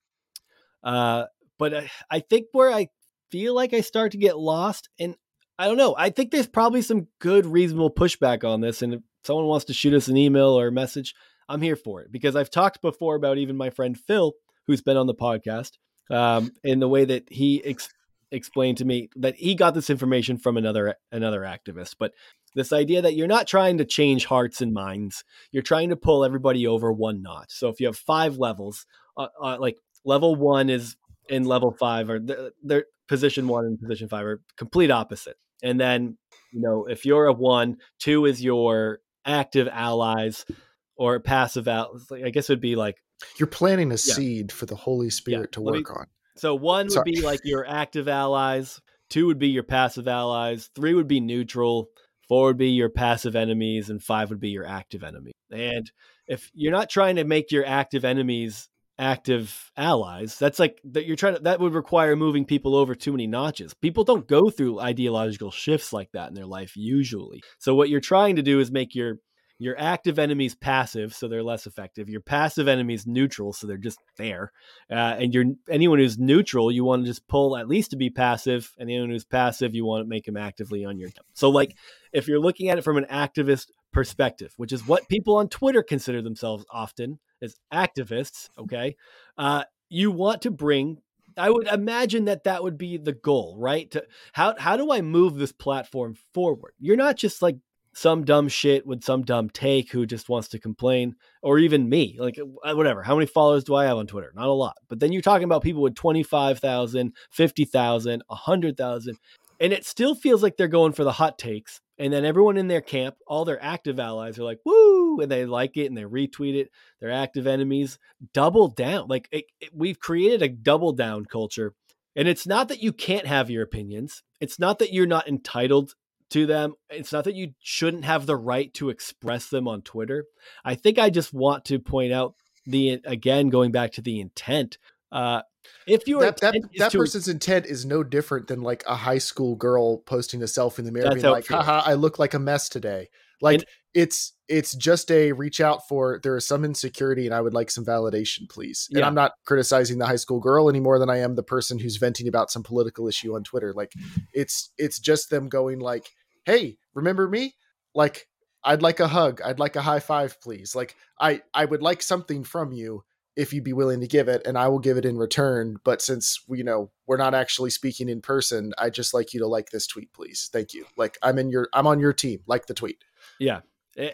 Uh, but I, I think where I feel like I start to get lost, and I don't know. I think there's probably some good, reasonable pushback on this, and if someone wants to shoot us an email or a message, I'm here for it, because I've talked before about even my friend Phil, who's been on the podcast, um, and the way that he ex- explained to me that he got this information from another another activist. But this idea that you're not trying to change hearts and minds, you're trying to pull everybody over one notch. So if you have five levels, uh, uh, like level one is in level five, or th- their position one and position five are complete opposite. And then, you know, if you're a one, two is your active allies. Or passive out, I guess it would be like you're planting a yeah. seed for the Holy Spirit yeah. to work me, on. So one Sorry. would be like your active allies. Two would be your passive allies. Three would be neutral. Four would be your passive enemies. And five would be your active enemy. And if you're not trying to make your active enemies active allies, that's like that you're trying to, that would require moving people over too many notches. People don't go through ideological shifts like that in their life usually. So what you're trying to do is make your, Your active enemy's passive, so they're less effective. Your passive enemy's neutral, so they're just there. Uh, and you're, anyone who's neutral, you want to just pull at least to be passive. And anyone who's passive, you want to make them actively on your team. So, like, if you're looking at it from an activist perspective, which is what people on Twitter consider themselves often as activists, okay, uh, you want to bring... I would imagine that that would be the goal, right? To, how how do I move this platform forward? You're not just like some dumb shit with some dumb take who just wants to complain, or even me, like whatever. How many followers do I have on Twitter? Not a lot. But then you're talking about people with twenty-five thousand, fifty thousand, one hundred thousand, and it still feels like they're going for the hot takes. And then everyone in their camp, all their active allies are like, woo, and they like it and they retweet it. Their active enemies double down. Like it, it, we've created a double down culture. And it's not that you can't have your opinions. It's not that you're not entitled to them. It's not that you shouldn't have the right to express them on Twitter. I think I just want to point out the, again, going back to the intent, uh, if you that that, that person's to, intent is no different than like a high school girl posting herself in the mirror being like, haha, I look like a mess today. Like and, it's it's just a reach out for there is some insecurity and I would like some validation, please. And yeah. I'm not criticizing the high school girl any more than I am the person who's venting about some political issue on Twitter. Like it's it's just them going like, hey, remember me? Like I'd like a hug. I'd like a high five, please. Like I, I would like something from you. If you'd be willing to give it, and I will give it in return. But since we, you know, we're not actually speaking in person, I just like you to like this tweet, please. Thank you. Like I'm in your, I'm on your team. Like the tweet. Yeah.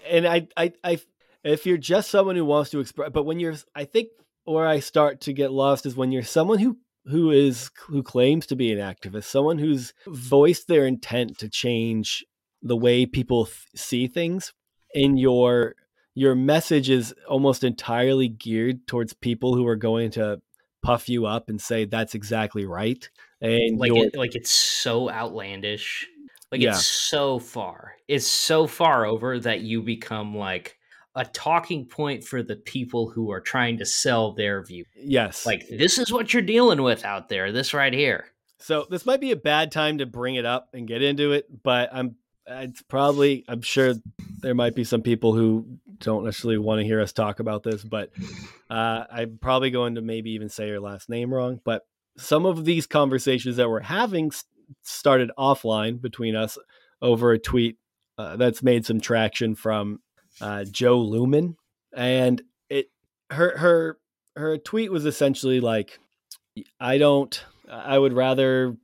And I, I, I, if you're just someone who wants to express, but when you're, I think where I start to get lost is when you're someone who, who is, who claims to be an activist, someone who's voiced their intent to change the way people th- see things in your, your message is almost entirely geared towards people who are going to puff you up and say that's exactly right. And like, it, like it's so outlandish. Like yeah. it's so far. It's so far over that you become like a talking point for the people who are trying to sell their view. Yes. Like this is what you're dealing with out there. This right here. So this might be a bad time to bring it up and get into it, but I'm, It's probably, I'm sure there might be some people who don't necessarily want to hear us talk about this, but uh, I'm probably going to maybe even say your last name wrong. But some of these conversations that we're having started offline between us over a tweet uh, that's made some traction from uh, Joe Lumen. And it, her, her, her tweet was essentially like, I don't, I would rather,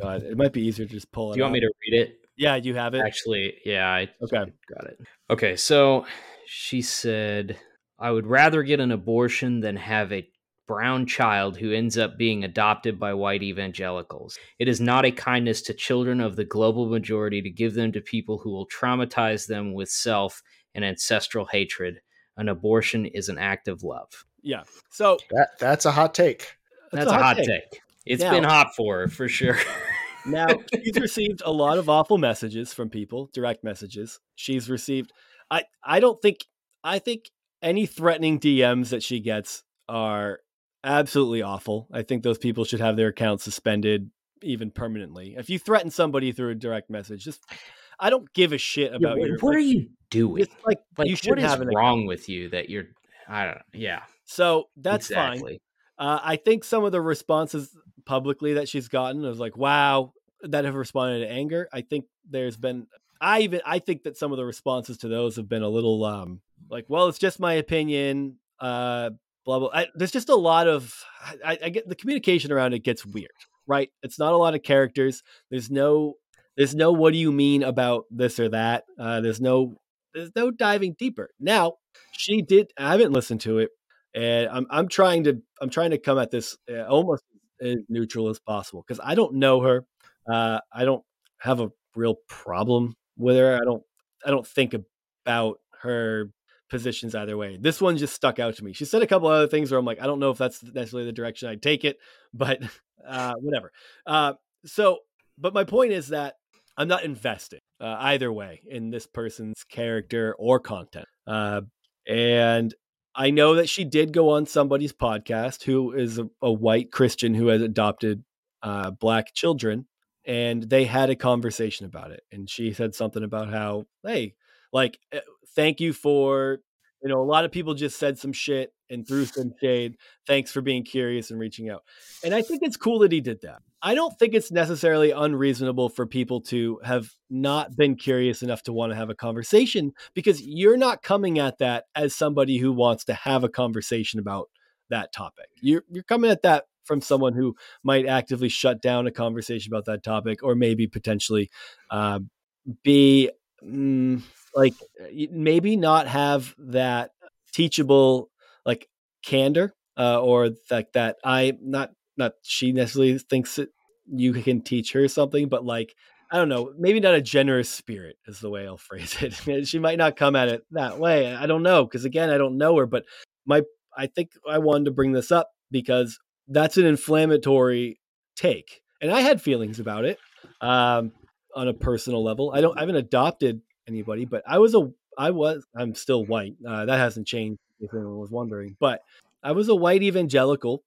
God, it might be easier to just pull it. Do you want out. me to read it? Yeah, you have it. Actually, yeah. I okay. Got it. Okay, so she said, I would rather get an abortion than have a brown child who ends up being adopted by white evangelicals. It is not a kindness to children of the global majority to give them to people who will traumatize them with self and ancestral hatred. An abortion is an act of love. Yeah. So that, that's a hot take. That's, that's a hot take. take. It's now, been hot for her, for sure. Now, she's received a lot of awful messages from people, direct messages. She's received, I, I don't think, I think any threatening D Ms that she gets are absolutely awful. I think those people should have their accounts suspended even permanently. If you threaten somebody through a direct message, just, I don't give a shit about yeah, your. What like, are you doing? It's like, like you should what have is an wrong account. With you that you're, I don't know. Yeah. So that's exactly. fine. Uh, I think some of the responses publicly that she's gotten is like, wow, that have responded to anger. I think there's been, I even, I think that some of the responses to those have been a little um, like, well, it's just my opinion, uh, blah, blah. I, there's just a lot of, I, I get the communication around it gets weird, right? It's not a lot of characters. There's no, there's no, what do you mean about this or that? Uh, there's no, there's no diving deeper. Now she did, I haven't listened to it and I'm, I'm trying to, I'm trying to come at this uh, almost as neutral as possible because I don't know her. Uh, I don't have a real problem with her. I don't. I don't think about her positions either way. This one just stuck out to me. She said a couple other things where I'm like, I don't know if that's necessarily the direction I'd take it, but uh, whatever. Uh, so, but my point is that I'm not invested uh, either way in this person's character or content, uh, and. I know that she did go on somebody's podcast who is a, a white Christian who has adopted uh, black children, and they had a conversation about it. And she said something about how, hey, Like, thank you for, you know, a lot of people just said some shit and threw some shade. Thanks for being curious and reaching out. And I think it's cool that he did that. I don't think it's necessarily unreasonable for people to have not been curious enough to want to have a conversation, because you're not coming at that as somebody who wants to have a conversation about that topic. You're, you're coming at that from someone who might actively shut down a conversation about that topic, or maybe potentially uh, be mm, like, maybe not have that teachable, like, candor uh, or like that. I not, not she necessarily thinks that you can teach her something, but like, I don't know, maybe not a generous spirit is the way I'll phrase it. She might not come at it that way. I don't know. Cause again, I don't know her, but my, I think I wanted to bring this up because that's an inflammatory take. And I had feelings about it um, on a personal level. I don't, I haven't adopted anybody, but I was a, I was, I'm still white. Uh, that hasn't changed, if anyone was wondering, but I was a white evangelical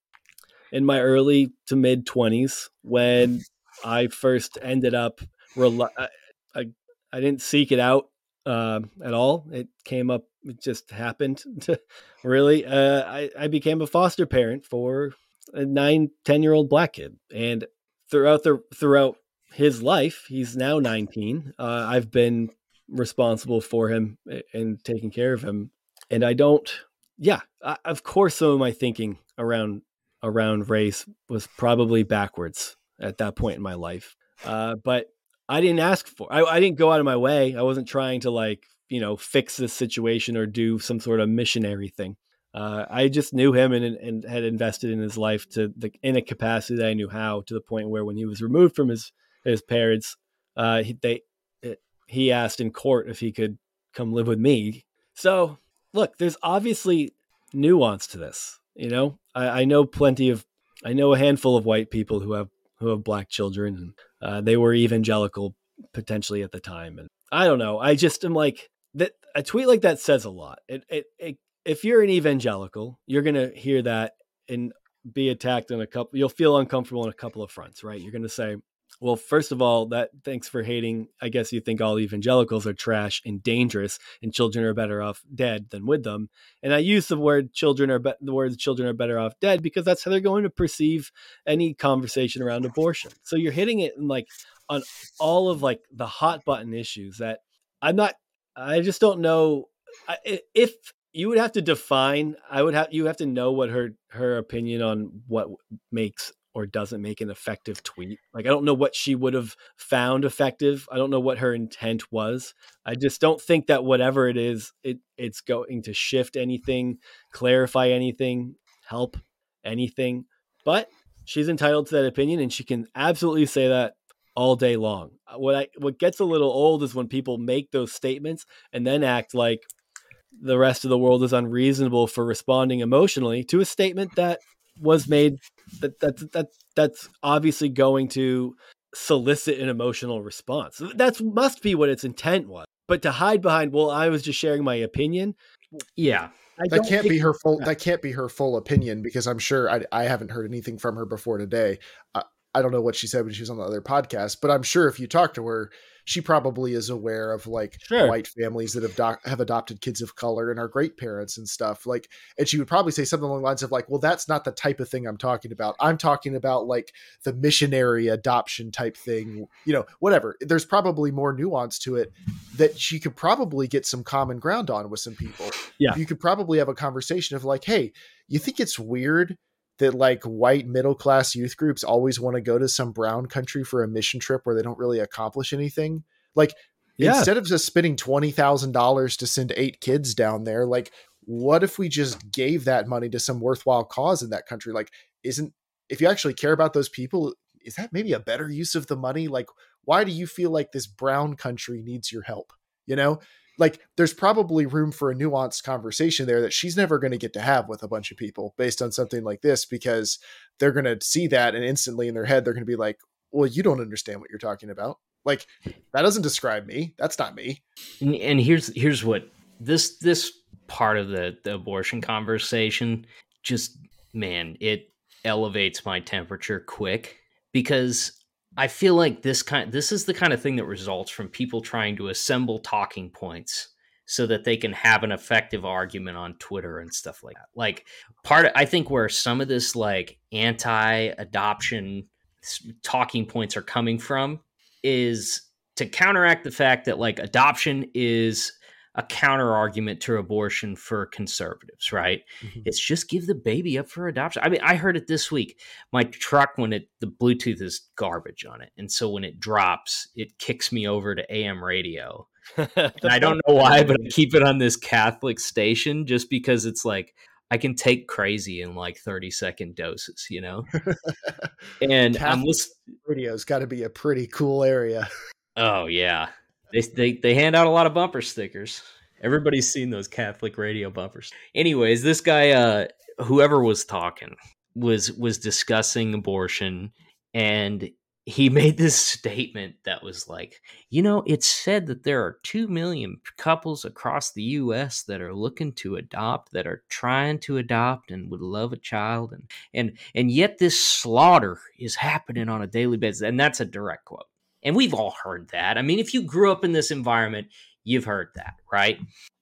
in my early to mid twenties when I first ended up, rel- I, I, I didn't seek it out uh, at all. It came up, it just happened to, really. Uh, I, I became a foster parent for a nine, ten-year-old black kid. And throughout the throughout his life, he's now nineteen. Uh, I've been responsible for him and taking care of him. And I don't, yeah, I, of course, some of my thinking around around race was probably backwards at that point in my life. Uh, but I didn't ask for, I, I didn't go out of my way. I wasn't trying to, like, you know, fix this situation or do some sort of missionary thing. Uh, I just knew him and, and had invested in his life to the, in a capacity that I knew how, to the point where when he was removed from his, his parents, uh, he, they, it, he asked in court if he could come live with me. So look, there's obviously nuance to this. You know, I, I know plenty of, I know a handful of white people who have, who have black children. And, uh, they were evangelical potentially at the time. And I don't know. I just am like that. A tweet like that says a lot. It, it, it, If you're an evangelical, you're going to hear that and be attacked on a couple, you'll feel uncomfortable on a couple of fronts, right? You're going to say, well, first of all, that thanks for hating. I guess you think all evangelicals are trash and dangerous and children are better off dead than with them. And I use the word children are, be- the words children are better off dead, because that's how they're going to perceive any conversation around abortion. So you're hitting it in, like, on all of, like, the hot button issues that I'm not, I just don't know if, You would have to define, I would have, you have to know what her, her opinion on what makes or doesn't make an effective tweet. Like, I don't know what she would have found effective. I don't know what her intent was. I just don't think that whatever it is, it it's going to shift anything, clarify anything, help anything, but she's entitled to that opinion and she can absolutely say that all day long. What I, what gets a little old is when people make those statements and then act like the rest of the world is unreasonable for responding emotionally to a statement that was made that, that, that that's obviously going to solicit an emotional response. That's must be what its intent was, but to hide behind, well, I was just sharing my opinion. Yeah. I that can't be her full, that. that can't be her full opinion, because I'm sure I, I haven't heard anything from her before today. I, I don't know what she said when she was on the other podcast, but I'm sure if you talk to her, she probably is aware of, like, sure, white families that have doc- have adopted kids of color and are great parents and stuff. Like, and she would probably say something along the lines of, like, well, that's not the type of thing I'm talking about. I'm talking about, like, the missionary adoption type thing, you know, whatever. There's probably more nuance to it that she could probably get some common ground on with some people. Yeah. You could probably have a conversation of, like, hey, you think it's weird that, like, white middle-class youth groups always want to go to some brown country for a mission trip where they don't really accomplish anything? Like, yeah, instead of just spending twenty thousand dollars to send eight kids down there, like, what if we just gave that money to some worthwhile cause in that country? Like, isn't, if you actually care about those people, is that maybe a better use of the money? Like, why do you feel like this brown country needs your help? You know, like, there's probably room for a nuanced conversation there that she's never going to get to have with a bunch of people based on something like this, because they're going to see that and instantly in their head, they're going to be like, well, you don't understand what you're talking about. Like, that doesn't describe me. That's not me. And, and here's, here's what this, this part of the, the abortion conversation, just, man, it elevates my temperature quick, because I feel like this kind, this is the kind of thing that results from people trying to assemble talking points so that they can have an effective argument on Twitter and stuff like that. Like part of, I think where some of this like anti-adoption talking points are coming from is to counteract the fact that like adoption is a counter argument to abortion for conservatives, right? Mm-hmm. It's just give the baby up for adoption. I mean, I heard it this week. My truck, when it, the Bluetooth is garbage on it. And so when it drops, it kicks me over to A M radio. And I don't know why, but I keep it on this Catholic station just because it's like, I can take crazy in like thirty second doses, you know? And Catholic I'm listening. Radio's got to be a pretty cool area. Oh yeah. They, they they hand out a lot of bumper stickers. Everybody's seen those Catholic radio bumpers. Anyways, this guy, uh, whoever was talking, was was discussing abortion, and he made this statement that was like, you know, it's said that there are two million couples across the U S that are looking to adopt, that are trying to adopt and would love a child, and and and yet this slaughter is happening on a daily basis. And that's a direct quote. And we've all heard that. I mean, if you grew up in this environment, you've heard that, right?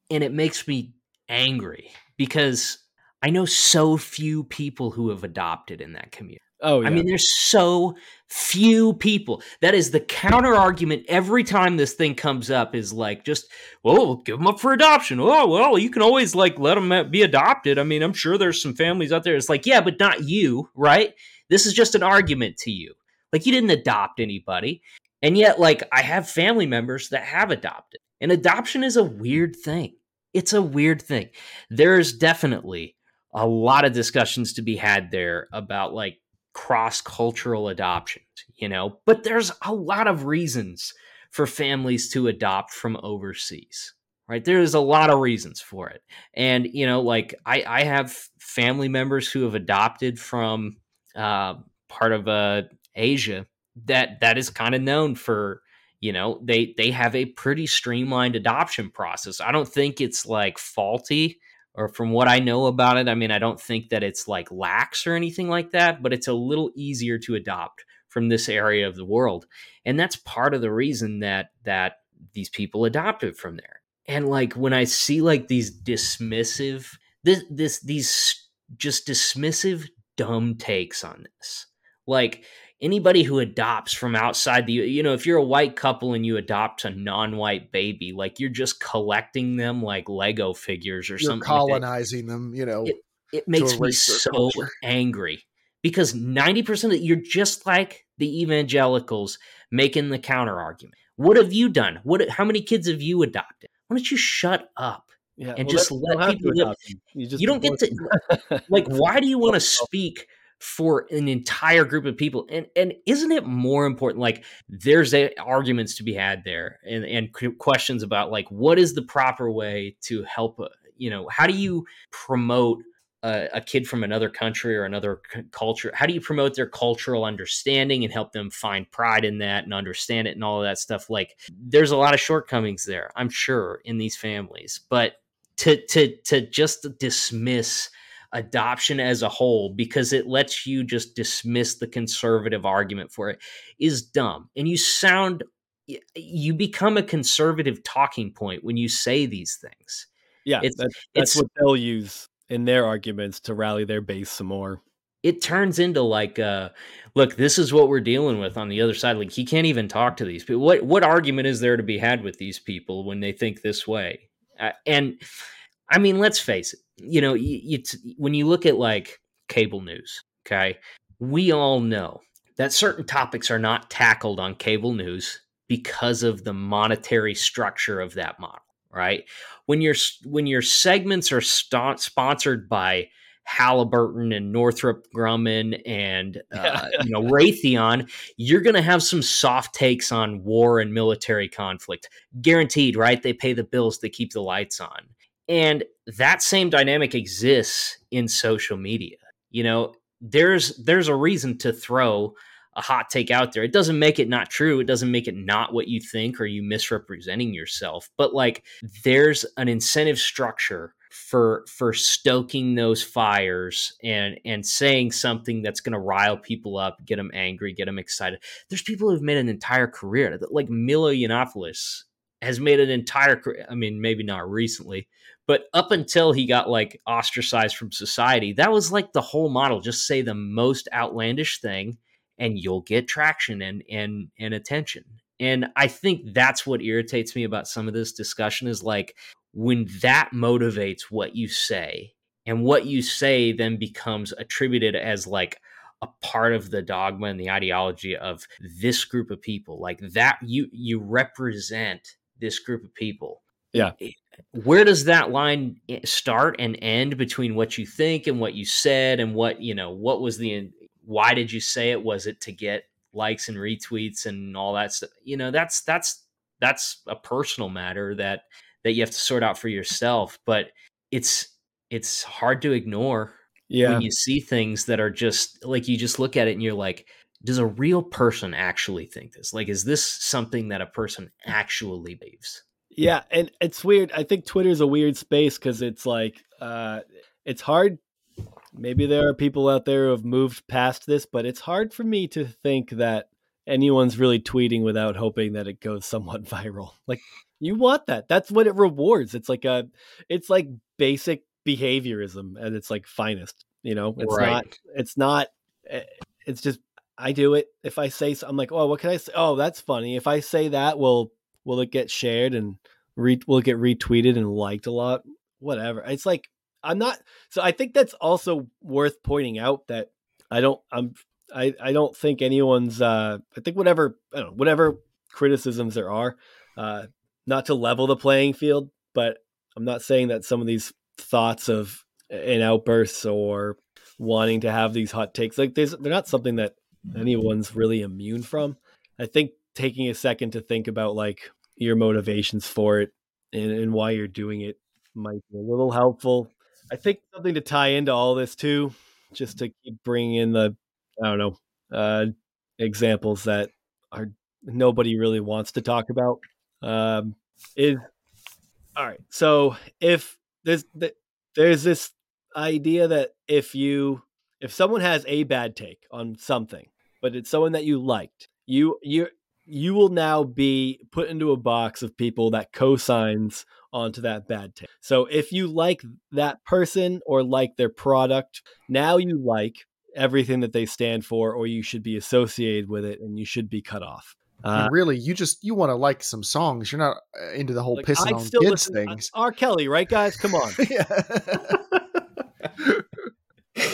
And it makes me angry because I know so few people who have adopted in that community. Oh, yeah. I mean, there's so few people. That is the counter argument every time this thing comes up is like, just, well, give them up for adoption. Oh, well, you can always like let them be adopted. I mean, I'm sure there's some families out there. It's like, yeah, but not you, right? This is just an argument to you. Like you didn't adopt anybody. And yet, like, I have family members that have adopted. And adoption is a weird thing. It's a weird thing. There's definitely a lot of discussions to be had there about, like, cross-cultural adoptions, you know? But there's a lot of reasons for families to adopt from overseas, right? There's a lot of reasons for it. And, you know, like, I, I have family members who have adopted from uh, part of uh, Asia, that that is kind of known for, you know, they they have a pretty streamlined adoption process. I don't think it's like faulty, or from what I know about it, I mean, I don't think that it's like lax or anything like that, but it's a little easier to adopt from this area of the world. And that's part of the reason that that these people adopted from there. And like when I see like these dismissive, this this these just dismissive dumb takes on this, like anybody who adopts from outside the, you know, if you're a white couple and you adopt a non-white baby, like you're just collecting them like Lego figures or you're something. Colonizing like them, you know. It, it makes me so angry because ninety percent of it, you're just like the evangelicals making the counter argument. What have you done? What? How many kids have you adopted? Why don't you shut up? Yeah, and well, just let people live. You, just you don't get to, like, why do you want to speak for an entire group of people? And and isn't it more important, like there's a, arguments to be had there and, and questions about like, what is the proper way to help, uh, you know, how do you promote a, a kid from another country or another c- culture? How do you promote their cultural understanding and help them find pride in that and understand it and all of that stuff? Like there's a lot of shortcomings there, I'm sure, in these families, but to to to just dismiss adoption as a whole because it lets you just dismiss the conservative argument for it is dumb. And you sound, you become a conservative talking point when you say these things. Yeah, it's, that's, that's it's, what they'll use in their arguments to rally their base some more. It turns into like, uh, look, this is what we're dealing with on the other side. Like he can't even talk to these people. What, what argument is there to be had with these people when they think this way? Uh, and I mean, let's face it. You know, you, you t- when you look at like cable news, okay, we all know that certain topics are not tackled on cable news because of the monetary structure of that model, right? When your when your segments are st- sponsored by Halliburton and Northrop Grumman and uh, you know Raytheon, you're going to have some soft takes on war and military conflict, guaranteed, right? They pay the bills, they keep the lights on. And that same dynamic exists in social media. You know, there's there's a reason to throw a hot take out there. It doesn't make it not true. It doesn't make it not what you think or you misrepresenting yourself. But like there's an incentive structure for for stoking those fires and and saying something that's going to rile people up, get them angry, get them excited. There's people who've made an entire career, like Milo Yiannopoulos has made an entire career. I mean, maybe not recently, but up until he got like ostracized from society, that was like the whole model. Just say the most outlandish thing and you'll get traction and, and, and attention. And I think that's what irritates me about some of this discussion is like when that motivates what you say and what you say then becomes attributed as like a part of the dogma and the ideology of this group of people, like that you, you represent this group of people. Yeah. Where does that line start and end between what you think and what you said and what, you know, what was the, why did you say it? Was it to get likes and retweets and all that stuff? You know, that's, that's, that's a personal matter that, that you have to sort out for yourself, but it's, it's hard to ignore. Yeah. When you see things that are just like, you just look at it and you're like, does a real person actually think this? Like, is this something that a person actually believes? Yeah. And it's weird. I think Twitter is a weird space because it's like, uh, it's hard. Maybe there are people out there who have moved past this, but it's hard for me to think that anyone's really tweeting without hoping that it goes somewhat viral. Like you want that. That's what it rewards. It's like a, it's like basic behaviorism at its like finest, you know, it's right. not, it's not, it's just, I do it. If I say, so, I'm like, oh, what can I say? Oh, that's funny. If I say that, will, will it get shared and re- will it get retweeted and liked a lot? Whatever. It's like, I'm not, so I think that's also worth pointing out that I don't, I'm, I, I don't think anyone's, uh, I think whatever, I don't know, whatever criticisms there are, uh, not to level the playing field, but I'm not saying that some of these thoughts of an outburst or wanting to have these hot takes, like there's, they're not something that anyone's really immune from. I think taking a second to think about like your motivations for it and, and why you're doing it might be a little helpful. I think something to tie into all this too, just to keep bringing in the, I don't know, uh, examples that are nobody really wants to talk about. Um, is all right. So if there's, there's this idea that if you, if someone has a bad take on something, but it's someone that you liked, you, you, you will now be put into a box of people that co-signs onto that bad take. So if you like that person or like their product, now you like everything that they stand for, or you should be associated with it and you should be cut off. Uh, really, you just you want to like some songs. You're not into the whole like, pissing on kids things. R. Kelly, right, guys? Come on.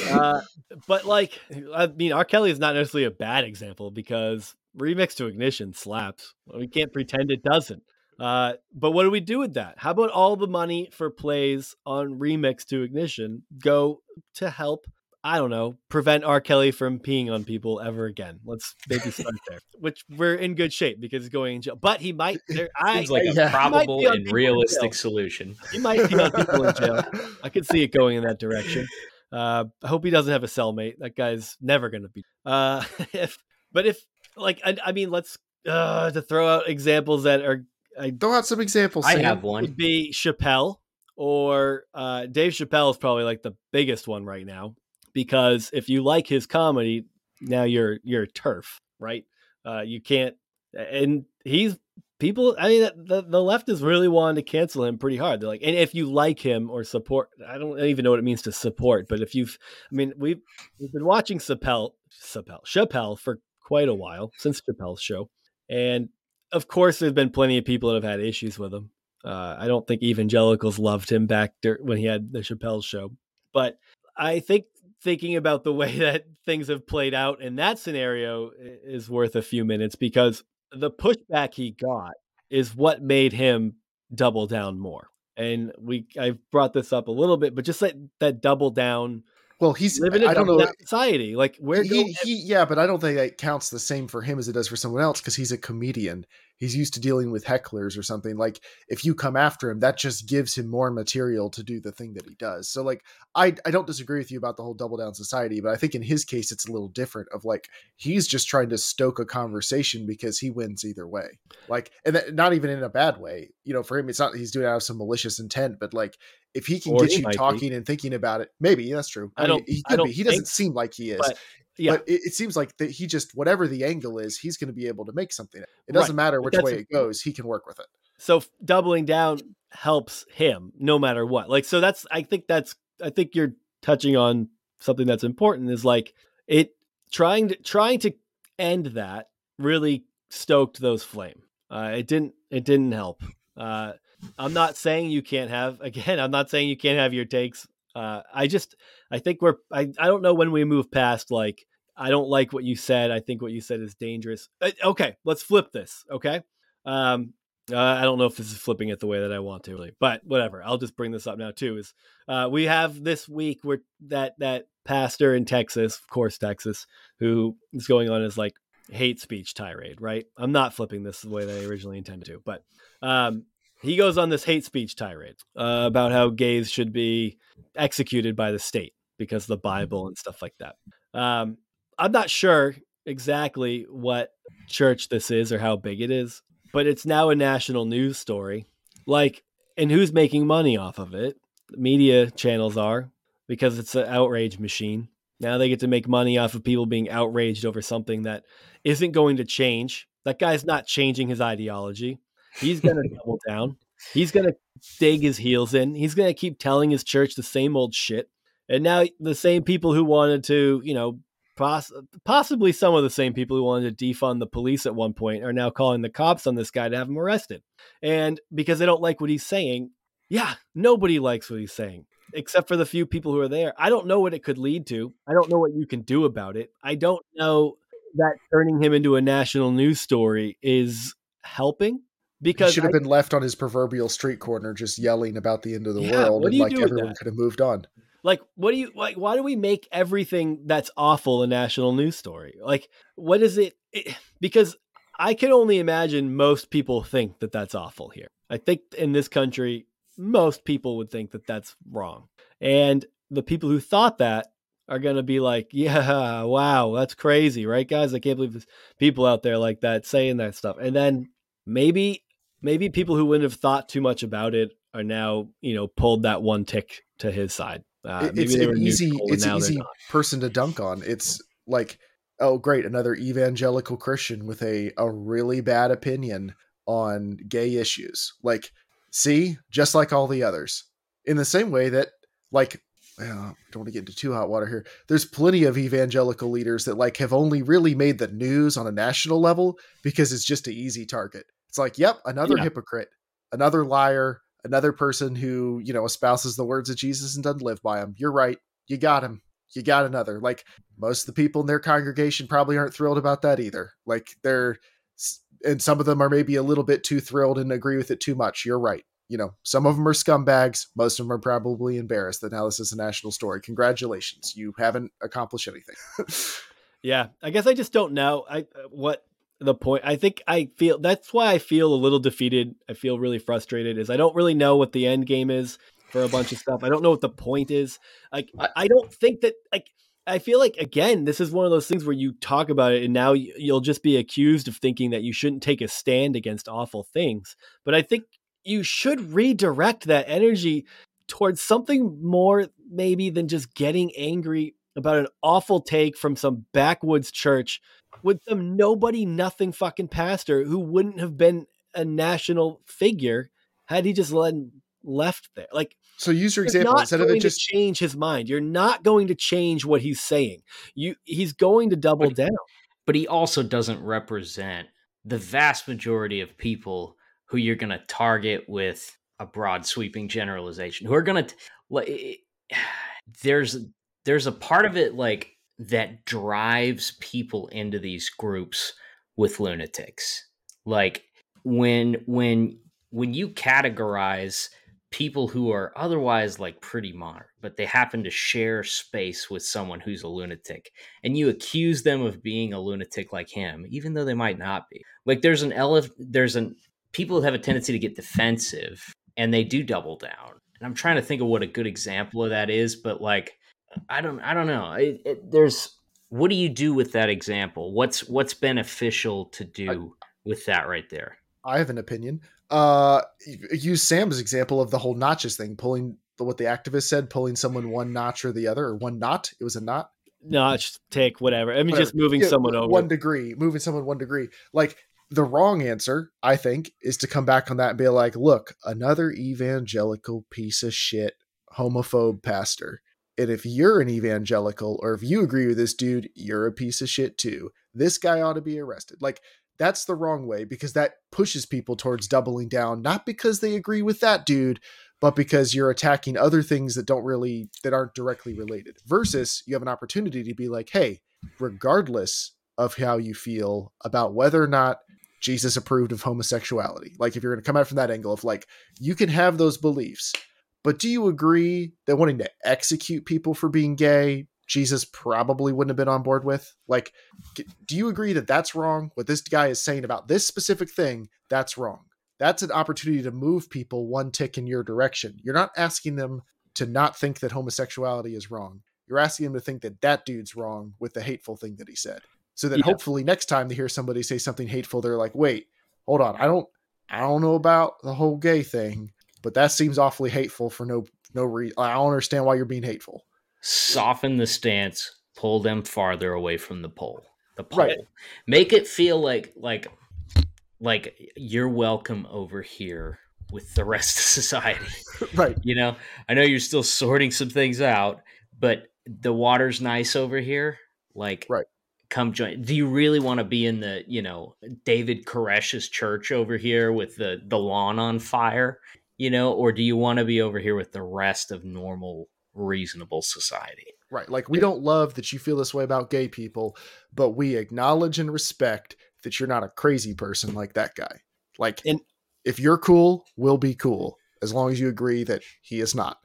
uh, but like, I mean, R. Kelly is not necessarily a bad example because Remix to Ignition slaps. We can't pretend it doesn't. Uh, but what do we do with that? How about all the money for plays on Remix to Ignition go to help? I don't know, prevent R. Kelly from peeing on people ever again. Let's maybe start there, which we're in good shape because he's going in jail. But he might, there, I, seems like I, a yeah. probable and realistic solution. He might be on people in jail. I could see it going in that direction. Uh, I hope he doesn't have a cellmate. That guy's never going to be. Uh, if, but if, like, I, I mean, let's uh, to throw out examples that are. I throw out some examples. I Sam. have one. Would be Chappelle or uh, Dave Chappelle is probably like the biggest one right now. Because if you like his comedy, now you're you're turf, right? Uh, you can't, and he's people. I mean, the, the left is really wanting to cancel him pretty hard. They're like, and if you like him or support, I don't even know what it means to support, but if you've, I mean, we've we've been watching Chappelle, Chappelle, Chappelle for quite a while since Chappelle's show, and of course, there's been plenty of people that have had issues with him. Uh, I don't think evangelicals loved him back there when he had the Chappelle show, but I think. Thinking about the way that things have played out in that scenario is worth a few minutes because the pushback he got is what made him double down more. And we, I've brought this up a little bit, but just like that double down. Well, he's, living in I don't know society. Like where he, he, yeah, but I don't think that counts the same for him as it does for someone else. Cause he's a comedian. He's used to dealing with hecklers or something. Like if you come after him, that just gives him more material to do the thing that he does. So like, I, I don't disagree with you about the whole double down society, but I think in his case, it's a little different of like, he's just trying to stoke a conversation because he wins either way. Like, and that, not even in a bad way, you know, for him, it's not that he's doing it out of some malicious intent, but like, if he can or get he you talking be. and thinking about it, maybe that's true. I, I don't, mean, he, could I don't be. He doesn't think, seem like he is, but, yeah. but it, it seems like that he just, whatever the angle is, he's going to be able to make something. It doesn't right. matter which that's way it goes. He can work with it. So doubling down helps him no matter what. Like, so that's, I think that's, I think you're touching on something that's important, is like it trying to, trying to end that really stoked those flame. Uh, it didn't, it didn't help. Uh, I'm not saying you can't have, again, I'm not saying you can't have your takes. Uh, I just, I think we're, I, I don't know when we move past, like, I don't like what you said. I think what you said is dangerous. Uh, okay. Let's flip this. Okay. Um, Uh, I don't know if this is flipping it the way that I want to, really, but whatever. I'll just bring this up now too. Is uh, we have this week where that that pastor in Texas, of course, Texas, who is going on his like hate speech tirade, right? I'm not flipping this the way that I originally intended to, but um, he goes on this hate speech tirade uh, about how gays should be executed by the state because of the Bible and stuff like that. Um, I'm not sure exactly what church this is or how big it is, but it's now a national news story. Like, and who's making money off of it? The media channels are, because it's an outrage machine. Now they get to make money off of people being outraged over something that isn't going to change. That guy's not changing his ideology. He's going to double down. He's going to dig his heels in. He's going to keep telling his church the same old shit. And now the same people who wanted to, you know, Poss- possibly some of the same people who wanted to defund the police at one point are now calling the cops on this guy to have him arrested. And because they don't like what he's saying. Yeah, nobody likes what he's saying, except for the few people who are there. I don't know what it could lead to. I don't know what you can do about it. I don't know that turning him into a national news story is helping, because he should have I, been left on his proverbial street corner just yelling about the end of the yeah, world, and like everyone that? could have moved on. Like, what do you, like, why do we make everything that's awful a national news story? Like, what is it? it? Because I can only imagine most people think that that's awful here. I think in this country, most people would think that that's wrong. And the people who thought that are going to be like, yeah, wow, that's crazy. Right, guys? I can't believe there's people out there like that saying that stuff. And then maybe, maybe people who wouldn't have thought too much about it are now, you know, pulled that one tick to his side. Uh, it's an easy, it's an easy person to dunk on. It's like, oh, great, another evangelical Christian with a, a really bad opinion on gay issues. Like, see, just like all the others. In the same way that, like, well, I don't want to get into too hot water here. There's plenty of evangelical leaders that, like, have only really made the news on a national level because it's just an easy target. It's like, yep, another yeah. hypocrite, another liar, another person who, you know, espouses the words of Jesus and doesn't live by them. You're right. You got him. You got another. Like, most of the people in their congregation probably aren't thrilled about that either. Like, they're, and some of them are maybe a little bit too thrilled and agree with it too much. You're right. You know, some of them are scumbags. Most of them are probably embarrassed that now this is a national story. Congratulations. You haven't accomplished anything. Yeah. I guess I just don't know. I, what, the point I think I feel that's why I feel a little defeated. I feel really frustrated, is I don't really know what the end game is for a bunch of stuff. I don't know what the point is. Like, I don't think that, like, I feel like, again, this is one of those things where you talk about it and now you'll just be accused of thinking that you shouldn't take a stand against awful things. But I think you should redirect that energy towards something more, maybe, than just getting angry about an awful take from some backwoods church with some nobody, nothing fucking pastor who wouldn't have been a national figure had he just let left there. Like, so use your example instead of it just change his mind. You're not going to change what he's saying. You, he's going to double but, down. But he also doesn't represent the vast majority of people who you're going to target with a broad sweeping generalization, who are going to like, there's, there's a part of it, like, that drives people into these groups with lunatics. Like, when, when, when you categorize people who are otherwise, like, pretty moderate, but they happen to share space with someone who's a lunatic, and you accuse them of being a lunatic like him, even though they might not be, like, there's an ele- there's an people have a tendency to get defensive, and they do double down. And I'm trying to think of what a good example of that is, but like, I don't, I don't know. It, it, there's, what do you do with that example? What's, what's beneficial to do I, with that right there? I have an opinion. Uh, use Sam's example of the whole notches thing, pulling the, what the activist said, pulling someone one notch or the other, or one knot. It was a knot. Notch, take, whatever. I mean, whatever. Just moving yeah, someone over one degree, moving someone one degree. Like, The wrong answer, I think, is to come back on that and be like, look, another evangelical piece of shit, homophobe pastor. And if you're an evangelical, or if you agree with this dude, you're a piece of shit too. This guy ought to be arrested. Like, that's the wrong way, because that pushes people towards doubling down, not because they agree with that dude, but because you're attacking other things that don't really, that aren't directly related, versus you have an opportunity to be like, hey, regardless of how you feel about whether or not Jesus approved of homosexuality. Like, if you're going to come out from that angle of like, you can have those beliefs, but do you agree that wanting to execute people for being gay, Jesus probably wouldn't have been on board with? Like, do you agree that that's wrong? What this guy is saying about this specific thing, that's wrong. That's an opportunity to move people one tick in your direction. You're not asking them to not think that homosexuality is wrong. You're asking them to think that that dude's wrong with the hateful thing that he said. So that yeah. hopefully next time they hear somebody say something hateful, they're like, wait, hold on. I don't, I don't know about the whole gay thing, but that seems awfully hateful for no, no reason. I don't understand why you're being hateful. Soften the stance, pull them farther away from the pole, the pole, right. Make it feel like, like, like you're welcome over here with the rest of society. Right. You know, I know you're still sorting some things out, but the water's nice over here. Like, right. Come join. Do you really want to be in the, you know, David Koresh's church over here with the, the lawn on fire, you know, or do you want to be over here with the rest of normal, reasonable society? Right. Like, we don't love that you feel this way about gay people, but we acknowledge and respect that you're not a crazy person like that guy. Like, and if you're cool, we'll be cool, as long as you agree that he is not.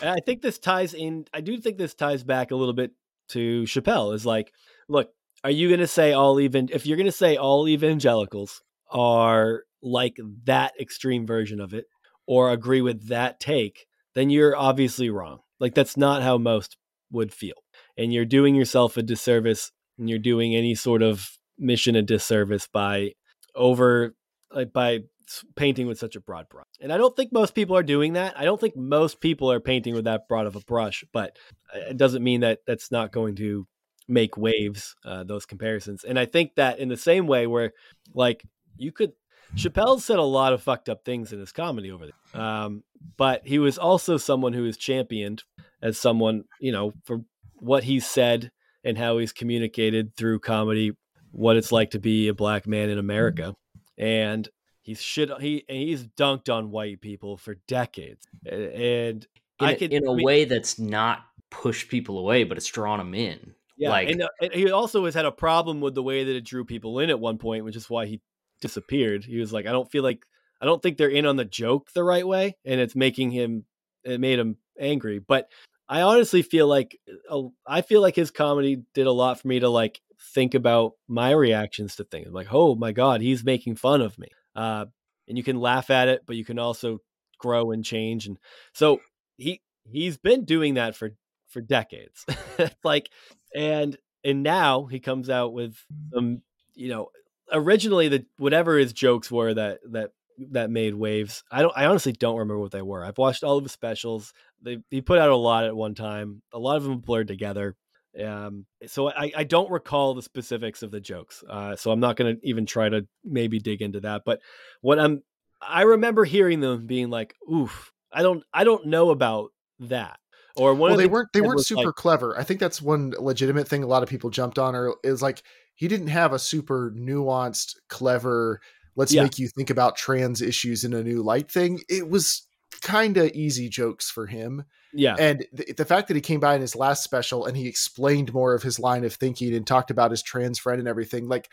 And I think this ties in. I do think this ties back a little bit to Chappelle, is like, look, are you going to say all even if you're going to say all evangelicals are like that extreme version of it or agree with that take, then you're obviously wrong. Like, that's not how most would feel. And you're doing yourself a disservice, and you're doing any sort of mission a disservice by over like by painting with such a broad brush. And I don't think most people are doing that. I don't think most people are painting with that broad of a brush, but it doesn't mean that that's not going to make waves, uh, those comparisons. And I think that in the same way where, like, you could, Chappelle said a lot of fucked up things in his comedy over there. Um, but he was also someone who is championed as someone, you know, for what he said and how he's communicated through comedy, what it's like to be a black man in America. And he's shit. He, he's dunked on white people for decades. And in, I could, in a I mean, way that's not pushed people away, but it's drawn them in. Yeah, like, and, uh, and he also has had a problem with the way that it drew people in at one point, which is why he disappeared. He was like, I don't feel like, I don't think they're in on the joke the right way. And it's making him, it made him angry. But I honestly feel like, uh, I feel like his comedy did a lot for me to like think about my reactions to things. I'm like, oh my God, he's making fun of me. Uh, and you can laugh at it, but you can also grow and change. And so he, he's been doing that for for decades. Like, and, and now he comes out with, um, you know, originally the, whatever his jokes were that, that, that made waves. I don't, I honestly don't remember what they were. I've watched all of his specials. They, he put out a lot at one time. A lot of them blurred together. Um, so I, I don't recall the specifics of the jokes. Uh, so I'm not going to even try to maybe dig into that, but what I'm, I remember hearing them being like, oof, I don't, I don't know about that. Or one well, they weren't they weren't super like, clever. I think that's one legitimate thing a lot of people jumped on. Or is like, he didn't have a super nuanced, clever, let's yeah. make you think about trans issues in a new light thing. It was kind of easy jokes for him. Yeah. And th- the fact that he came by in his last special and he explained more of his line of thinking and talked about his trans friend and everything. Like,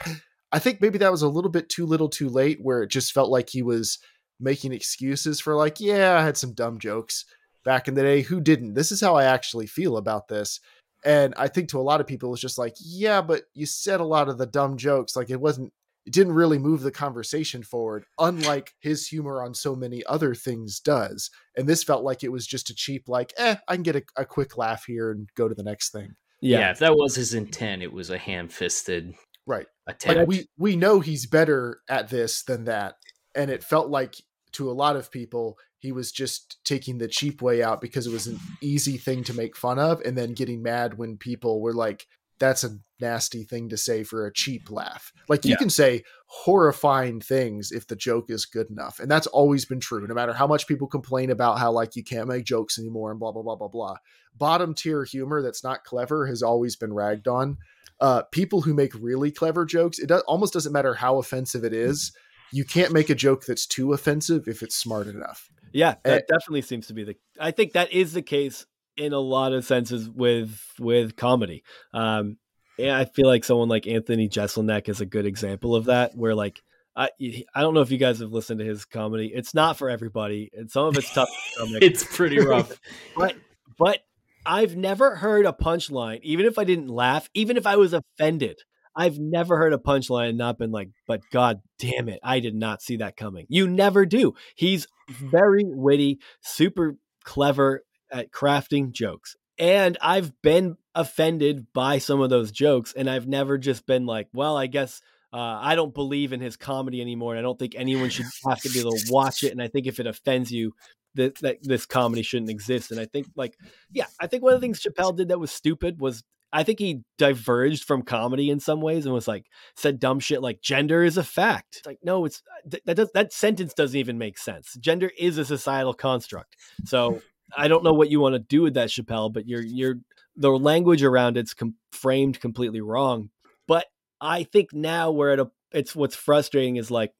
I think maybe that was a little bit too little too late, where it just felt like he was making excuses for like, yeah, I had some dumb jokes back in the day. Who didn't? This is how I actually feel about this. And I think to a lot of people, it's just like, yeah, but you said a lot of the dumb jokes. Like, it wasn't, it didn't really move the conversation forward, unlike his humor on so many other things does. And this felt like it was just a cheap, like, eh, I can get a, a quick laugh here and go to the next thing. Yeah. yeah. If that was his intent, it was a hand fisted. Right. Attempt. Like, we, we know he's better at this than that. And it felt like to a lot of people, he was just taking the cheap way out because it was an easy thing to make fun of, and then getting mad when people were like, that's a nasty thing to say for a cheap laugh. Like, you yeah. can say horrifying things if the joke is good enough. And that's always been true, no matter how much people complain about how, like, you can't make jokes anymore and blah, blah, blah, blah, blah. Bottom tier humor that's not clever has always been ragged on. Uh, people who make really clever jokes, it does, almost doesn't matter how offensive it is. You can't make a joke that's too offensive if it's smart enough. Yeah, that and, definitely seems to be the, I think that is the case in a lot of senses with, with comedy. Um, Yeah, I feel like someone like Anthony Jeselnik is a good example of that, where, like, I I don't know if you guys have listened to his comedy. It's not for everybody, and some of it's tough to stomach. It's pretty rough. But but I've never heard a punchline, even if I didn't laugh, even if I was offended. I've never heard a punchline and not been like, but God damn it, I did not see that coming. You never do. He's very witty, super clever at crafting jokes. And I've been offended by some of those jokes, and I've never just been like, well, I guess uh, I don't believe in his comedy anymore, and I don't think anyone should have to be able to watch it. And I think if it offends you, that, that this comedy shouldn't exist. And I think, like, yeah, I think one of the things Chappelle did that was stupid was, I think he diverged from comedy in some ways and was like, said dumb shit like gender is a fact. It's like, no, it's that, that, does, that sentence doesn't even make sense. Gender is a societal construct. So I don't know what you want to do with that, Chappelle, but you're, you're, the language around it's com- framed completely wrong. But I think now we're at a, it's what's frustrating is, like,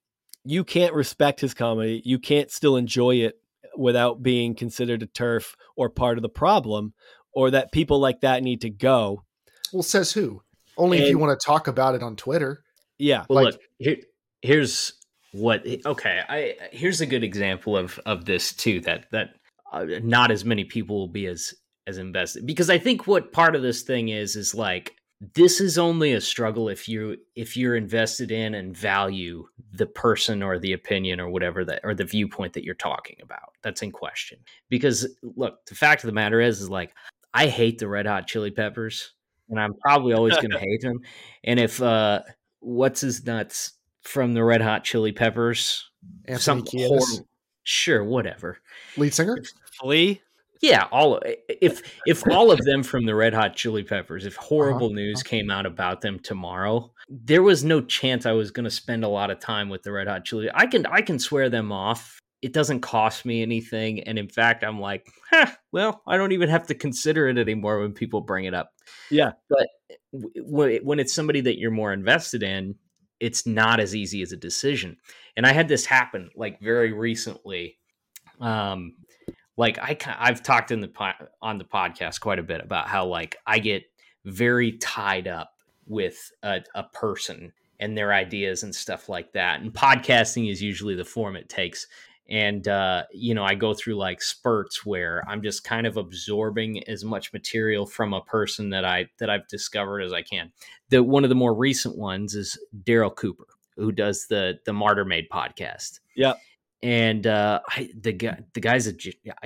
you can't respect his comedy. You can't still enjoy it without being considered a turf or part of the problem, or that people like that need to go. Well, says who? Only and, if you want to talk about it on Twitter. Yeah. Well, like, look, here, here's what, okay. I, here's a good example of, of this too, that, that, Uh, not as many people will be as as invested, because I think what part of this thing is is like, this is only a struggle if you if you're invested in and value the person or the opinion or whatever that, or the viewpoint that you're talking about that's in question. Because look, the fact of the matter is is like, I hate the Red Hot Chili Peppers, and I'm probably always going to hate them. And if uh, what's his nuts from the Red Hot Chili Peppers, some horrible. Sure, whatever. Lead singer? Flea? Yeah, all of, if if all of them from the Red Hot Chili Peppers, if horrible uh-huh. news came out about them tomorrow, there was no chance I was going to spend a lot of time with the Red Hot Chili. I can I can swear them off. It doesn't cost me anything, and in fact, I'm like, huh, well, I don't even have to consider it anymore when people bring it up. Yeah, but when it's somebody that you're more invested in, it's not as easy as a decision. And I had this happen like very recently. Um, like I, I've talked in the po- on the podcast quite a bit about how, like, I get very tied up with a, a person and their ideas and stuff like that. And podcasting is usually the form it takes. And, uh, you know, I go through like spurts where I'm just kind of absorbing as much material from a person that I, that I've discovered as I can. The, one of the more recent ones is Daryl Cooper, who does the, the Martyr Made podcast. Yeah. And, uh, I, the guy, the guy's a,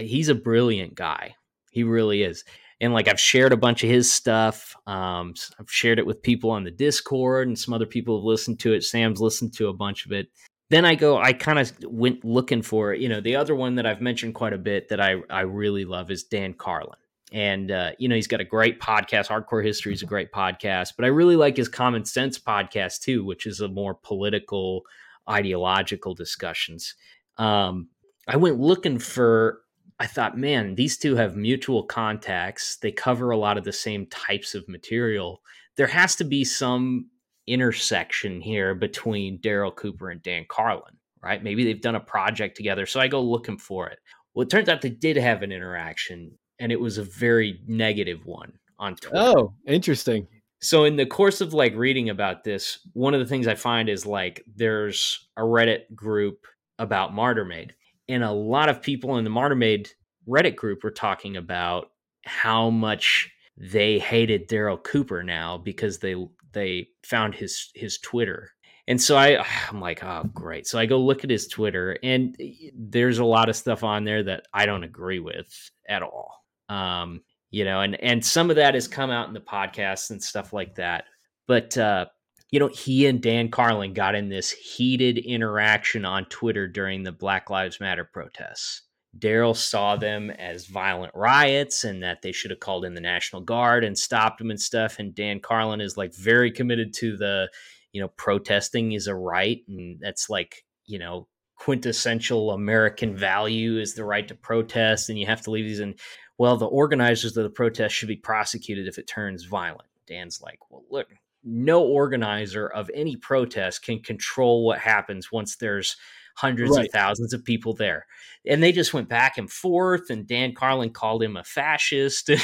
he's a brilliant guy. He really is. And like, I've shared a bunch of his stuff. Um, I've shared it with people on the Discord, and some other people have listened to it. Sam's listened to a bunch of it. Then I go, I kind of went looking for, you know, the other one that I've mentioned quite a bit that I, I really love is Dan Carlin. And, uh, you know, he's got a great podcast. Hardcore History is a great podcast, but I really like his Common Sense podcast too, which is a more political, ideological discussions. Um, I went looking for, I thought, man, these two have mutual contacts. They cover a lot of the same types of material. There has to be some intersection here between Daryl Cooper and Dan Carlin, right? Maybe they've done a project together. So I go looking for it. Well, it turns out they did have an interaction, and it was a very negative one on Twitter. Oh, interesting. So in the course of like reading about this, one of the things I find is like, there's a Reddit group about Martyr Made, and a lot of people in the Martyr Made Reddit group were talking about how much they hated Daryl Cooper now because they they found his his Twitter. And so I, I'm like, oh, great. So I go look at his Twitter, and there's a lot of stuff on there that I don't agree with at all. Um, you know, and, and some of that has come out in the podcast and stuff like that. But, uh, you know, he and Dan Carlin got in this heated interaction on Twitter during the Black Lives Matter protests. Daryl saw them as violent riots and that they should have called in the National Guard and stopped them and stuff. And Dan Carlin is like very committed to the, you know, protesting is a right. And that's like, you know, quintessential American value is the right to protest. And you have to leave these in. Well, the organizers of the protest should be prosecuted if it turns violent. Dan's like, well, look, no organizer of any protest can control what happens once there's hundreds right. of thousands of people there. And they just went back and forth. And Dan Carlin called him a fascist. it,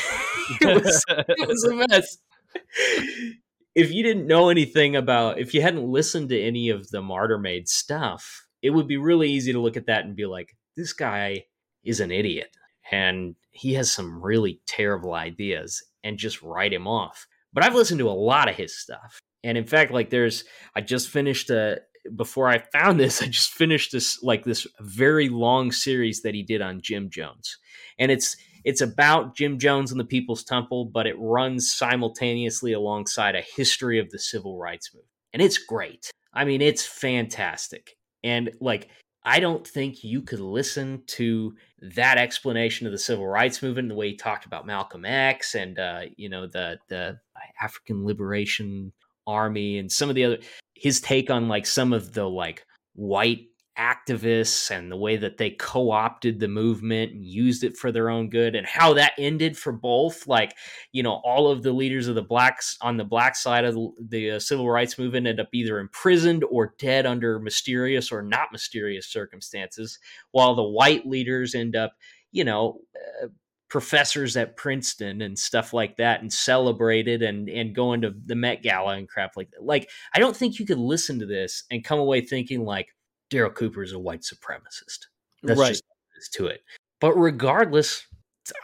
was, it was a mess. If you didn't know anything about, if you hadn't listened to any of the Martyr Made stuff, it would be really easy to look at that and be like, this guy is an idiot and he has some really terrible ideas, and just write him off. But I've listened to a lot of his stuff. And in fact, like there's, I just finished a, before I found this, I just finished this, like this very long series that he did on Jim Jones. And it's, it's about Jim Jones and the People's Temple, but it runs simultaneously alongside a history of the civil rights movement. And it's great. I mean, it's fantastic. And like, I don't think you could listen to that explanation of the civil rights movement, the way he talked about Malcolm X and, uh, you know, the, the African Liberation Army and some of the other, his take on like some of the like white activists and the way that they co-opted the movement and used it for their own good, and how that ended for both, like, you know, all of the leaders of the blacks on the black side of the, the uh, civil rights movement end up either imprisoned or dead under mysterious or not mysterious circumstances, while the white leaders end up, you know, uh, professors at Princeton and stuff like that, and celebrated and and going to the Met Gala and crap like that. Like, I don't think you could listen to this and come away thinking like, Daryl Cooper is a white supremacist. That's right. Just to it. But regardless,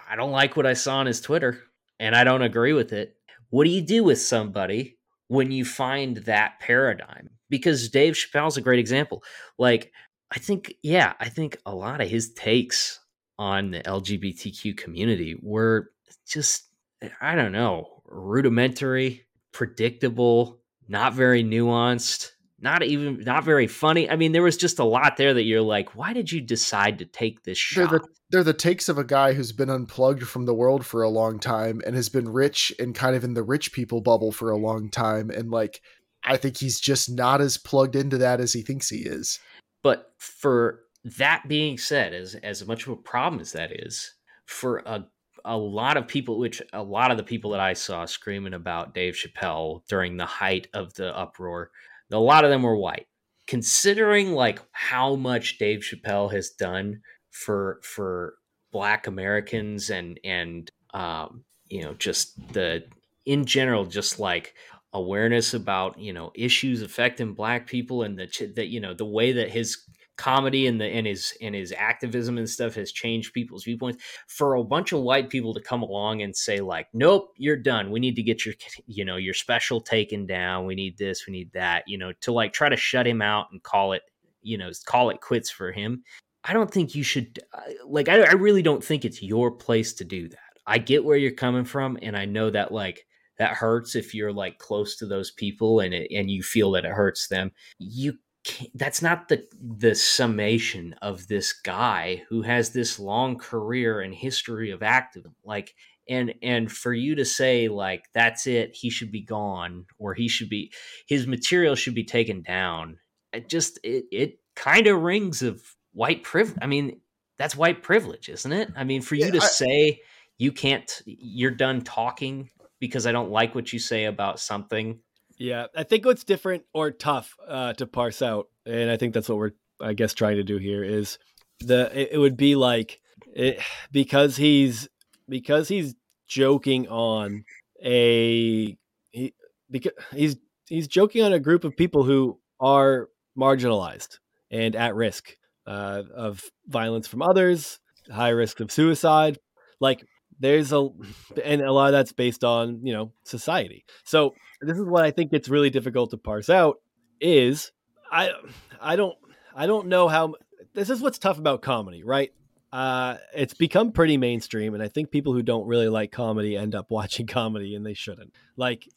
I don't like what I saw on his Twitter, and I don't agree with it. What do you do with somebody when you find that paradigm? Because Dave Chappelle's a great example. Like, I think, yeah, I think a lot of his takes on the L G B T Q community were just, I don't know, rudimentary, predictable, not very nuanced. Not even, not very funny. I mean, there was just a lot there that you're like, why did you decide to take this shot? They're the, they're the takes of a guy who's been unplugged from the world for a long time and has been rich and kind of in the rich people bubble for a long time. And like, I think he's just not as plugged into that as he thinks he is. But for that being said, as, as much of a problem as that is, for a a lot of people, which a lot of the people that I saw screaming about Dave Chappelle during the height of the uproar, a lot of them were white. Considering like how much Dave Chappelle has done for for Black Americans and and um, you know, just the in general, just like awareness about, you know, issues affecting Black people, and the that you know the way that his comedy and the and his and his activism and stuff has changed people's viewpoints, for a bunch of white people to come along and say like, nope, you're done, we need to get your, you know, your special taken down, we need this, we need that, you know, to like try to shut him out and call it, you know, call it quits for him. I don't think you should, like, I, I really don't think it's your place to do that. I get where you're coming from, and I know that like that hurts if you're like close to those people and it, and you feel that it hurts them. You That's not the the summation of this guy who has this long career and history of activism. Like, and and for you to say like that's it, he should be gone, or he should be his material should be taken down. It just it it kind of rings of white privilege. I mean, that's white privilege, isn't it? I mean, for you yeah, to I, say you can't, you're done talking because I don't like what you say about something. Yeah, I think what's different or tough uh, to parse out, and I think that's what we're, I guess, trying to do here is the it, it would be like it, because he's because he's joking on a he because he's he's joking on a group of people who are marginalized and at risk uh, of violence from others, high risk of suicide. Like there's a and a lot of that's based on, you know, society. So this is what I think it's really difficult to parse out is I, I don't, I don't know how, this is what's tough about comedy, right? Uh, it's become pretty mainstream. And I think people who don't really like comedy end up watching comedy, and they shouldn't. Like,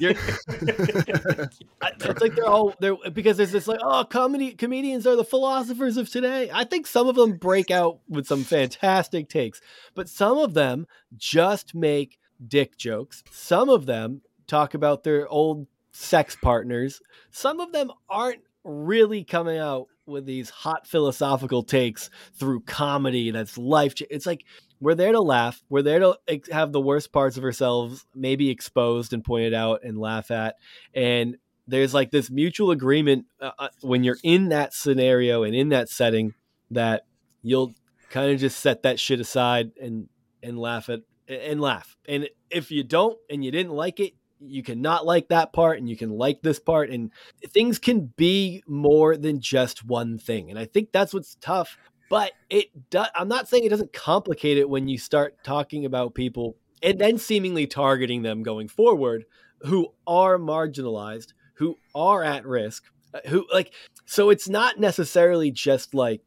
you're, I, it's like they're all there because there's this like, oh, comedy comedians are the philosophers of today. I think some of them break out with some fantastic takes, but some of them just make dick jokes. Some of them talk about their old sex partners, some of them aren't really coming out with these hot philosophical takes through comedy that's life. It's like, we're there to laugh. We're there to have the worst parts of ourselves maybe exposed and pointed out and laugh at. And there's like this mutual agreement uh, when you're in that scenario and in that setting that you'll kind of just set that shit aside and, and laugh at and laugh. And if you don't, and you didn't like it, you can not like that part and you can like this part, and things can be more than just one thing. And I think that's what's tough, but it does. I'm not saying it doesn't complicate it when you start talking about people and then seemingly targeting them going forward who are marginalized, who are at risk, who like, so it's not necessarily just like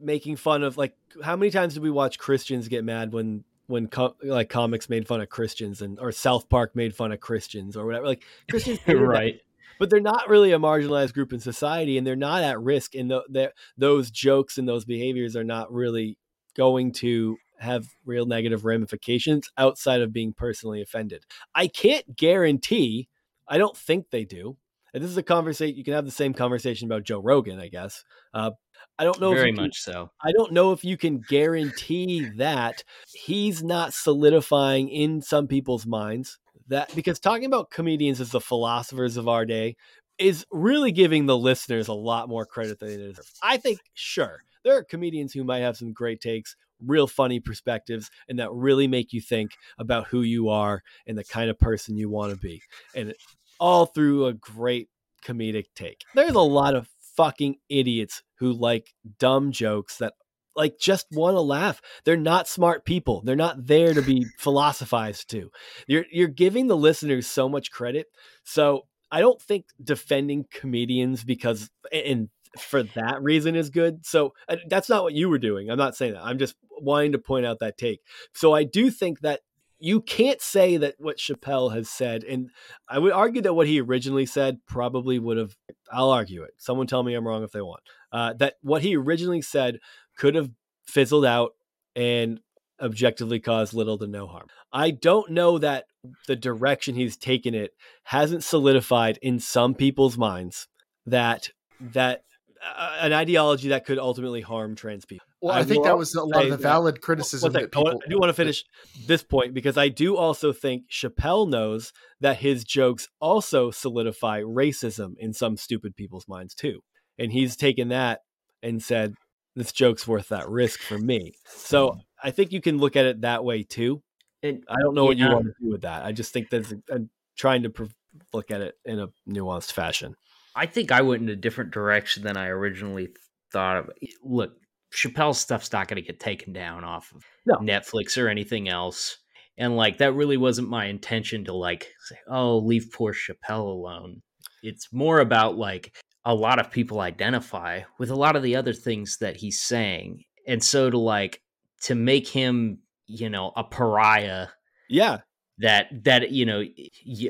making fun of, like, how many times did we watch Christians get mad when, when com- like comics made fun of Christians, and or South Park made fun of Christians or whatever, like Christians, right? That, but they're not really a marginalized group in society, and they're not at risk. And the, those jokes and those behaviors are not really going to have real negative ramifications outside of being personally offended. I can't guarantee. I don't think they do. And this is a conversation. You can have the same conversation about Joe Rogan, I guess. Uh, I don't know very if much can, so. I don't know if you can guarantee that he's not solidifying in some people's minds that, because talking about comedians as the philosophers of our day is really giving the listeners a lot more credit than they deserve. I think, sure, there are comedians who might have some great takes, real funny perspectives, and that really make you think about who you are and the kind of person you want to be. And it, all through a great comedic take. There's a lot of fucking idiots who like dumb jokes that like just want to laugh. They're not smart people. They're not there to be philosophized to. You're you're giving the listeners so much credit. So I don't think defending comedians because and for that reason is good. So uh, that's not what you were doing. I'm not saying that. I'm just wanting to point out that take. So I do think that you can't say that what Chappelle has said, and I would argue that what he originally said probably would have, I'll argue it. Someone tell me I'm wrong if they want, uh, that what he originally said could have fizzled out and objectively caused little to no harm. I don't know that the direction he's taken it hasn't solidified in some people's minds that, that uh, an ideology that could ultimately harm trans people. Well, I, I think will, that was a lot I, of the valid criticism that people... I, want, I do want to finish this point because I do also think Chappelle knows that his jokes also solidify racism in some stupid people's minds too. And he's taken that and said, this joke's worth that risk for me. So I think you can look at it that way too. And I don't know yeah. what you want to do with that. I just think that's I'm trying to pre- look at it in a nuanced fashion. I think I went in a different direction than I originally thought of. Look, Chappelle's stuff's not going to get taken down off of no. Netflix or anything else. And like, that really wasn't my intention to like, say, oh, leave poor Chappelle alone. It's more about like a lot of people identify with a lot of the other things that he's saying. And so to like, to make him, you know, a pariah. Yeah. That, that, you know,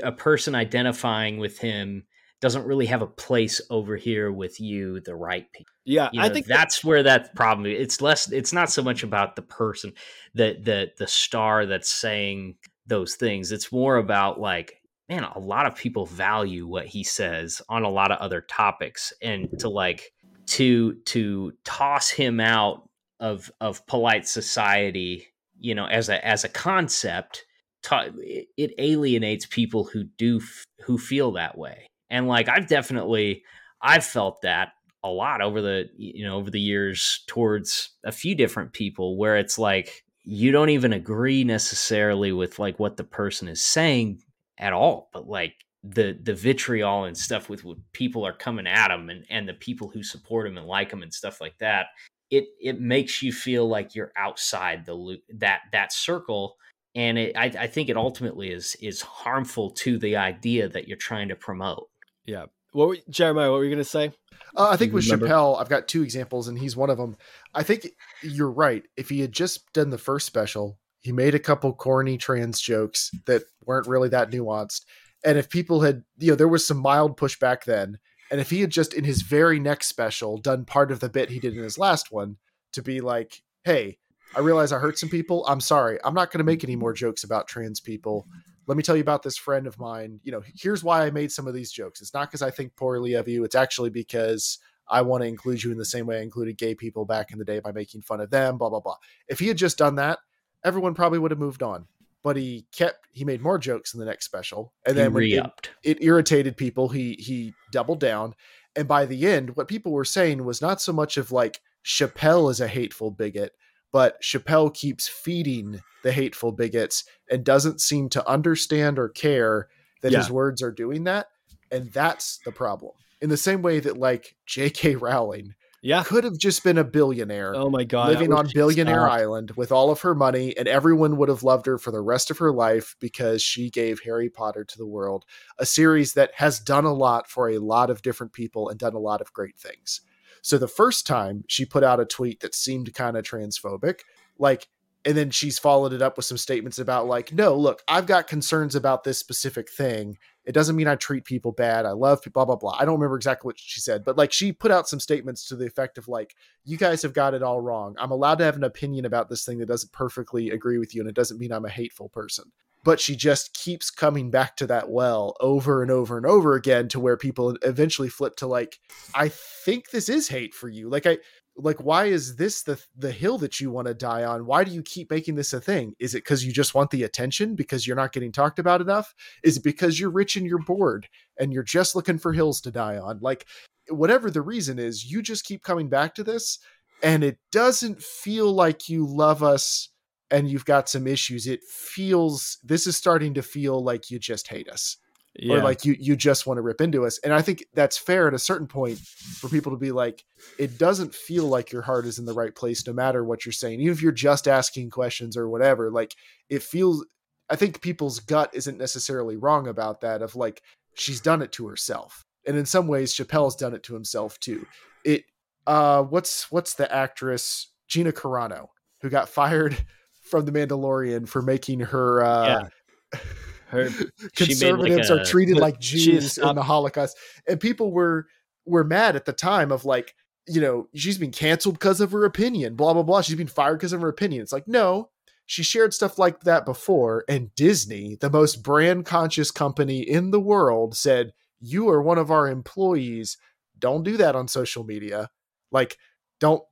a person identifying with him doesn't really have a place over here with you, the right people. Yeah, you know, I think that's that, where that problem is. It's less. It's not so much about the person, the the the star that's saying those things. It's more about like, man, a lot of people value what he says on a lot of other topics, and to like to to toss him out of of polite society, you know, as a as a concept, to, it alienates people who do who feel that way. And like, I've definitely, I've felt that a lot over the, you know, over the years towards a few different people where it's like, you don't even agree necessarily with like what the person is saying at all, but like the, the vitriol and stuff with what people are coming at them and, and the people who support them and like them and stuff like that, it, it makes you feel like you're outside the loop, that, that circle. And it, I, I think it ultimately is, is harmful to the idea that you're trying to promote. Yeah. What were, Jeremiah, what were you going to say? Uh, I think with remember? Chappelle, I've got two examples and he's one of them. I think you're right. If he had just done the first special, he made a couple corny trans jokes that weren't really that nuanced. And if people had, you know, there was some mild pushback then. And if he had just in his very next special done part of the bit he did in his last one to be like, hey, I realize I hurt some people. I'm sorry. I'm not going to make any more jokes about trans people. let me tell you about this friend of mine. You know, here's why I made some of these jokes. It's not because I think poorly of you. It's actually because I want to include you in the same way I included gay people back in the day by making fun of them, blah, blah, blah. If he had just done that, everyone probably would have moved on. But he kept, he made more jokes in the next special. And then when it, it irritated people, he he doubled down. And by the end, what people were saying was not so much of like, Chappelle is a hateful bigot, but Chappelle keeps feeding the hateful bigots and doesn't seem to understand or care that yeah. his words are doing that. And that's the problem. In the same way that like J K Rowling yeah. could have just been a billionaire. Oh my God. Living on Billionaire Island with all of her money, and everyone would have loved her for the rest of her life because she gave Harry Potter to the world, a series that has done a lot for a lot of different people and done a lot of great things. So the first time she put out a tweet that seemed kind of transphobic, like, and then she's followed it up with some statements about like, no, look, I've got concerns about this specific thing. It doesn't mean I treat people bad. I love people, blah, blah, blah. I don't remember exactly what she said, but like she put out some statements to the effect of like, you guys have got it all wrong. I'm allowed to have an opinion about this thing that doesn't perfectly agree with you. And it doesn't mean I'm a hateful person, but she just keeps coming back to that well over and over and over again to where people eventually flip to like, I think this is hate for you. Like I, like, why is this the the hill that you want to die on? Why do you keep making this a thing? Is it because you just want the attention because you're not getting talked about enough? Is it because you're rich and you're bored and you're just looking for hills to die on? Like, whatever the reason is, you just keep coming back to this and it doesn't feel like you love us and you've got some issues. It feels, this is starting to feel like you just hate us. Yeah. Or like you, you just want to rip into us. And I think that's fair at a certain point for people to be like, it doesn't feel like your heart is in the right place, no matter what you're saying, even if you're just asking questions or whatever, like it feels, I think people's gut isn't necessarily wrong about that of like, she's done it to herself. And in some ways, Chappelle's done it to himself too. It, uh, what's, what's the actress Gina Carano, who got fired from The Mandalorian for making her, uh, yeah. Her, conservatives like a, are treated like Jews in the Holocaust, and people were were mad at the time of like, you know, she's been canceled because of her opinion, blah blah blah, she's been fired because of her opinion. It's like, no, she shared stuff like that before, and Disney, the most brand conscious company in the world, said, you are one of our employees, don't do that on social media. Like, don't,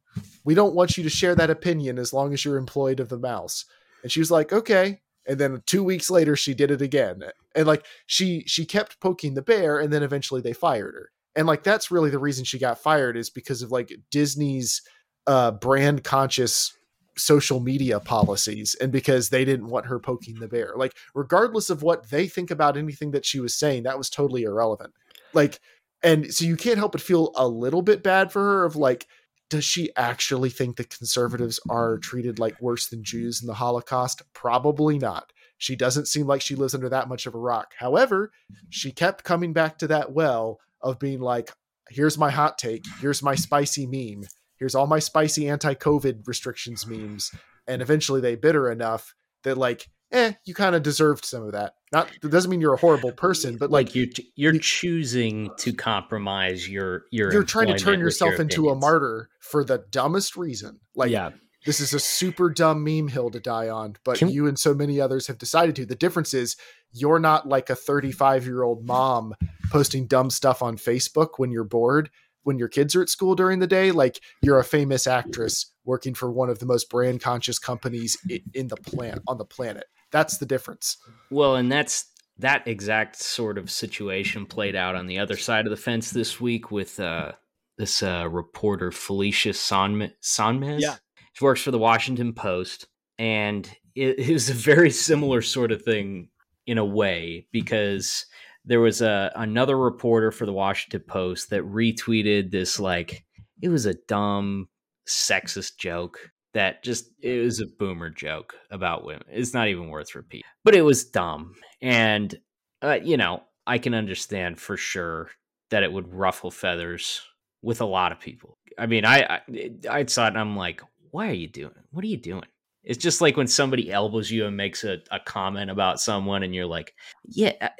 we don't want you to share that opinion as long as you're employed of the mouse. And she was like, okay. And then two weeks later, she did it again. And like, she, she kept poking the bear, and then eventually they fired her. And like, that's really the reason she got fired, is because of like Disney's uh, brand conscious social media policies. And because they didn't want her poking the bear, like regardless of what they think about anything that she was saying, that was totally irrelevant. Like, and so you can't help but feel a little bit bad for her of like, does she actually think that conservatives are treated like worse than Jews in the Holocaust? Probably not. She doesn't seem like she lives under that much of a rock. However, she kept coming back to that well of being like, here's my hot take. Here's my spicy meme. Here's all my spicy anti-COVID restrictions memes. And eventually they bit her enough that like, eh, you kind of deserved some of that. Not, that doesn't mean you're a horrible person, but like, like you, you're you, choosing to compromise your, your, you're trying to turn yourself your into a martyr for the dumbest reason. Like, yeah. This is a super dumb meme hill to die on, but Can, you and so many others have decided to. The difference is you're not like a thirty-five year old mom posting dumb stuff on Facebook when you're bored, when your kids are at school during the day. Like, you're a famous actress working for one of the most brand conscious companies in the plan on the planet. That's the difference. Well, and that's that exact sort of situation played out on the other side of the fence this week with uh, this uh, reporter, Felicia Sanmez. Sanmez? Yeah. She works for the Washington Post. And it, it was a very similar sort of thing in a way, because there was a, another reporter for the Washington Post that retweeted this, like, it was a dumb sexist joke. That just, it was a boomer joke about women. It's not even worth repeating, but it was dumb. And, uh, you know, I can understand for sure that it would ruffle feathers with a lot of people. I mean, I, I, I saw it and I'm like, why are you doing, what are you doing? It's just like when somebody elbows you and makes a, a comment about someone and you're like, yeah,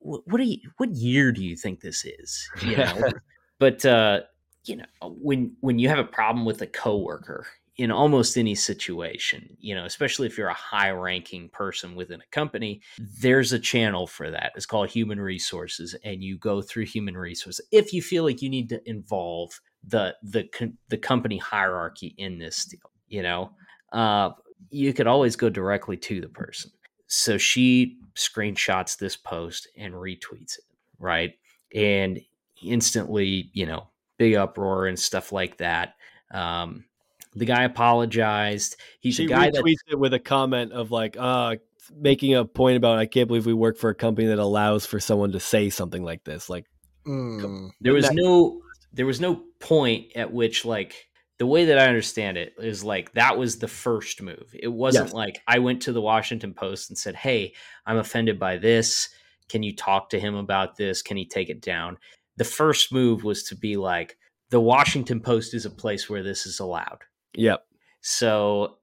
what are you, what year do you think this is? You know? But, uh, you know, when, when you have a problem with a coworker, in almost any situation, you know, especially if you're a high ranking person within a company, there's a channel for that. It's called human resources. And you go through human resources if you feel like you need to involve the, the, the company hierarchy in this deal, you know, uh, you could always go directly to the person. So she screenshots this post and retweets it. Right. And instantly, you know, big uproar and stuff like that. Um, The guy apologized. He's she a guy that tweets it with a comment of like, uh, making a point about, I can't believe we work for a company that allows for someone to say something like this. Like mm, there was that- no, there was no point at which, like, the way that I understand it is like, that was the first move. It wasn't yes. like I went to the Washington Post and said, hey, I'm offended by this. Can you talk to him about this? Can he take it down? The first move was to be like, the Washington Post is a place where this is allowed. Yep. So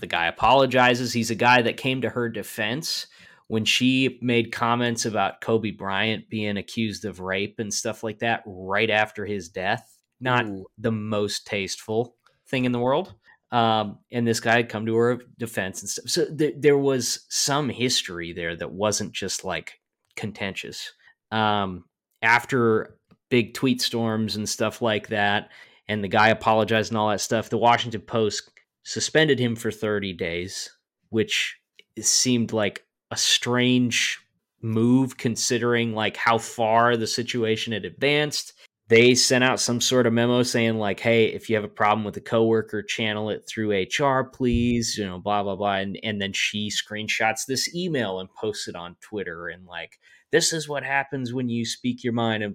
the guy apologizes. He's a guy that came to her defense when she made comments about Kobe Bryant being accused of rape and stuff like that right after his death. Not Ooh. the most tasteful thing in the world. Um, and this guy had come to her defense and stuff. So th- there was some history there that wasn't just like contentious. Um, after big tweet storms and stuff like that, and the guy apologized and all that stuff, the Washington Post suspended him for thirty days, which seemed like a strange move considering like how far the situation had advanced. They sent out some sort of memo saying like, hey, if you have a problem with a coworker, channel it through H R, please, you know, blah, blah, blah. And, and then she screenshots this email and posts it on Twitter. And like, this is what happens when you speak your mind. And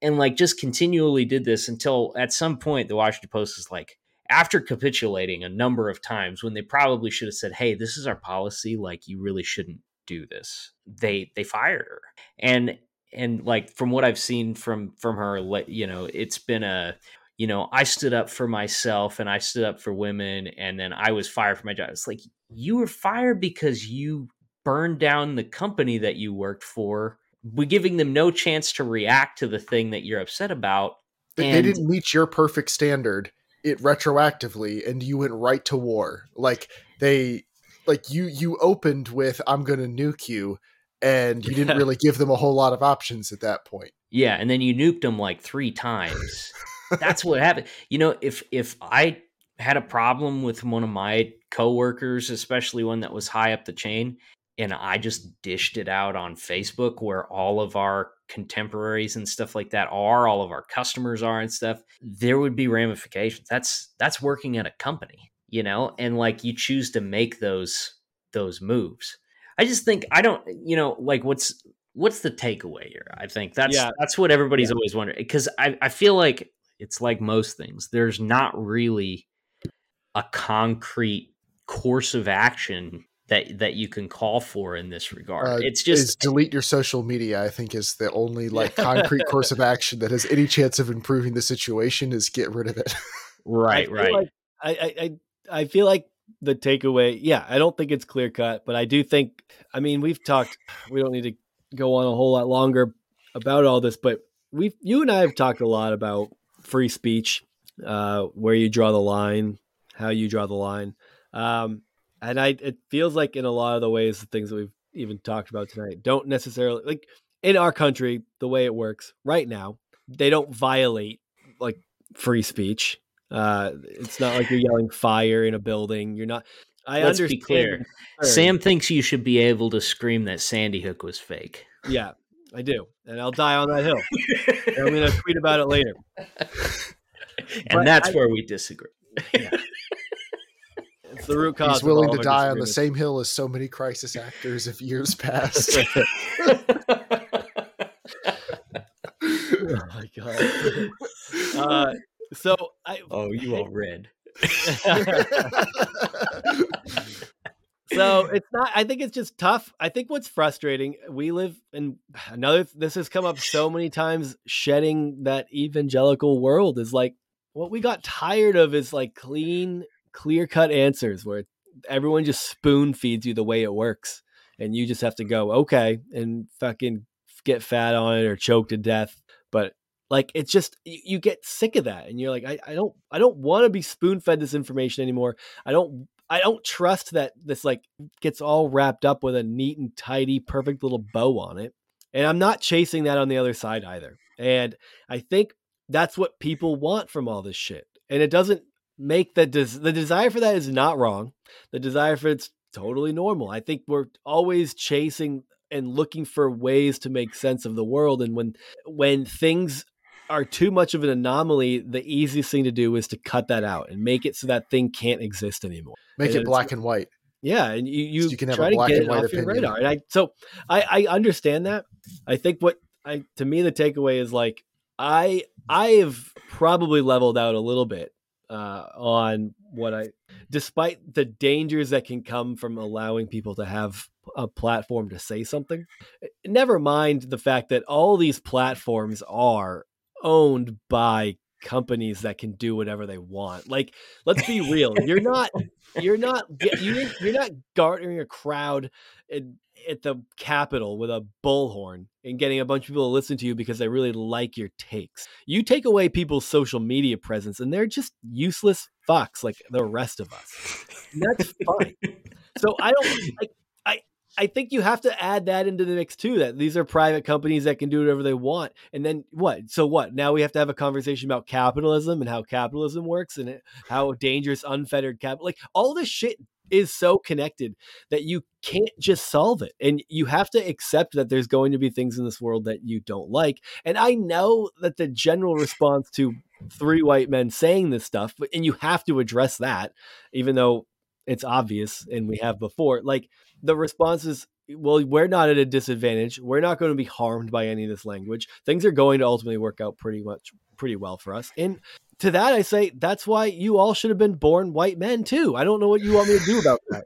And like just continually did this until at some point the Washington Post is like, after capitulating a number of times when they probably should have said, hey, this is our policy, like you really shouldn't do this, They they fired her. And and like from what I've seen from from her, you know, it's been a, you know, I stood up for myself and I stood up for women and then I was fired for my job. It's like you were fired because you burned down the company that you worked for. We're giving them no chance to react to the thing that you're upset about. And they didn't meet your perfect standard. It retroactively, and you went right to war. Like they, like you, you opened with, I'm going to nuke you. And you didn't really give them a whole lot of options at that point. Yeah. And then you nuked them like three times. That's what happened. You know, if, if I had a problem with one of my coworkers, especially one that was high up the chain, and I just dished it out on Facebook where all of our contemporaries and stuff like that are, all of our customers are and stuff, there would be ramifications. That's, that's working at a company, you know, and like you choose to make those, those moves. I just think, I don't, you know, like what's, what's the takeaway here? I think that's, yeah. that's what everybody's yeah. always wondering. Cause I, I feel like it's like most things, there's not really a concrete course of action that that you can call for in this regard. Uh, it's just is delete your social media, I think, is the only like concrete course of action that has any chance of improving the situation is get rid of it. Right. I right. Like, I, I, I feel like the takeaway. Yeah. I don't think it's clear cut, but I do think, I mean, we've talked, we don't need to go on a whole lot longer about all this, but we've, you and I have talked a lot about free speech, uh, where you draw the line, how you draw the line. Um, And I, it feels like in a lot of the ways, the things that we've even talked about tonight don't necessarily, like in our country, the way it works right now, they don't violate like free speech. Uh, it's not like you're yelling fire in a building. You're not. I Let's understand. Be clear. Sam thinks you should be able to scream that Sandy Hook was fake. Yeah, I do. And I'll die on that hill. I'm going to tweet about it later. And but that's I, where we disagree. Yeah. It's the root cause. He's willing to die on the same hill as so many crisis actors of years past. Oh my god! Uh, so I. Oh, you all read. So it's not. I think it's just tough. I think what's frustrating. We live in another. This has come up so many times. Shedding that evangelical world is like what we got tired of. Is like clean. Clear-cut answers where everyone just spoon feeds you the way it works and you just have to go okay and fucking get fat on it or choke to death. But Like, it's just, you, you get sick of that. And you're like, I, I don't, I don't want to be spoon fed this information anymore. I don't, I don't trust that this like gets all wrapped up with a neat and tidy, perfect little bow on it. And I'm not chasing that on the other side either. And I think that's what people want from all this shit. And it doesn't make the, des- the desire for that is not wrong. The desire for it's totally normal. I think we're always chasing and looking for ways to make sense of the world. And when, when things are too much of an anomaly, the easiest thing to do is to cut that out and make it so that thing can't exist anymore. Make and it black and white. Yeah. And you, you, so you can have try a black to get and white it off opinion. Your radar. And I, so I, I understand that. I think what I, to me, the takeaway is like, I, I have probably leveled out a little bit uh, on what I, despite the dangers that can come from allowing people to have a platform to say something, never mind the fact that all these platforms are owned by companies that can do whatever they want. Like, let's be real. You're not, you're not, you're, you're not garnering a crowd in, at the Capitol with a bullhorn and getting a bunch of people to listen to you because they really like your takes. You take away people's social media presence and they're just useless fucks like the rest of us. And that's fine. So I don't like, I think you have to add that into the mix too, that these are private companies that can do whatever they want. And then what? So what? Now we have to have a conversation about capitalism and how capitalism works and how dangerous unfettered capital, like all this shit is so connected that you can't just solve it. And you have to accept that there's going to be things in this world that you don't like. And I know that the general response to three white men saying this stuff, and you have to address that, even though it's obvious and we have before, like the response is, well, we're not at a disadvantage. We're not going to be harmed by any of this language. Things are going to ultimately work out pretty much pretty well for us. And to that, I say, that's why you all should have been born white men too. I don't know what you want me to do about that.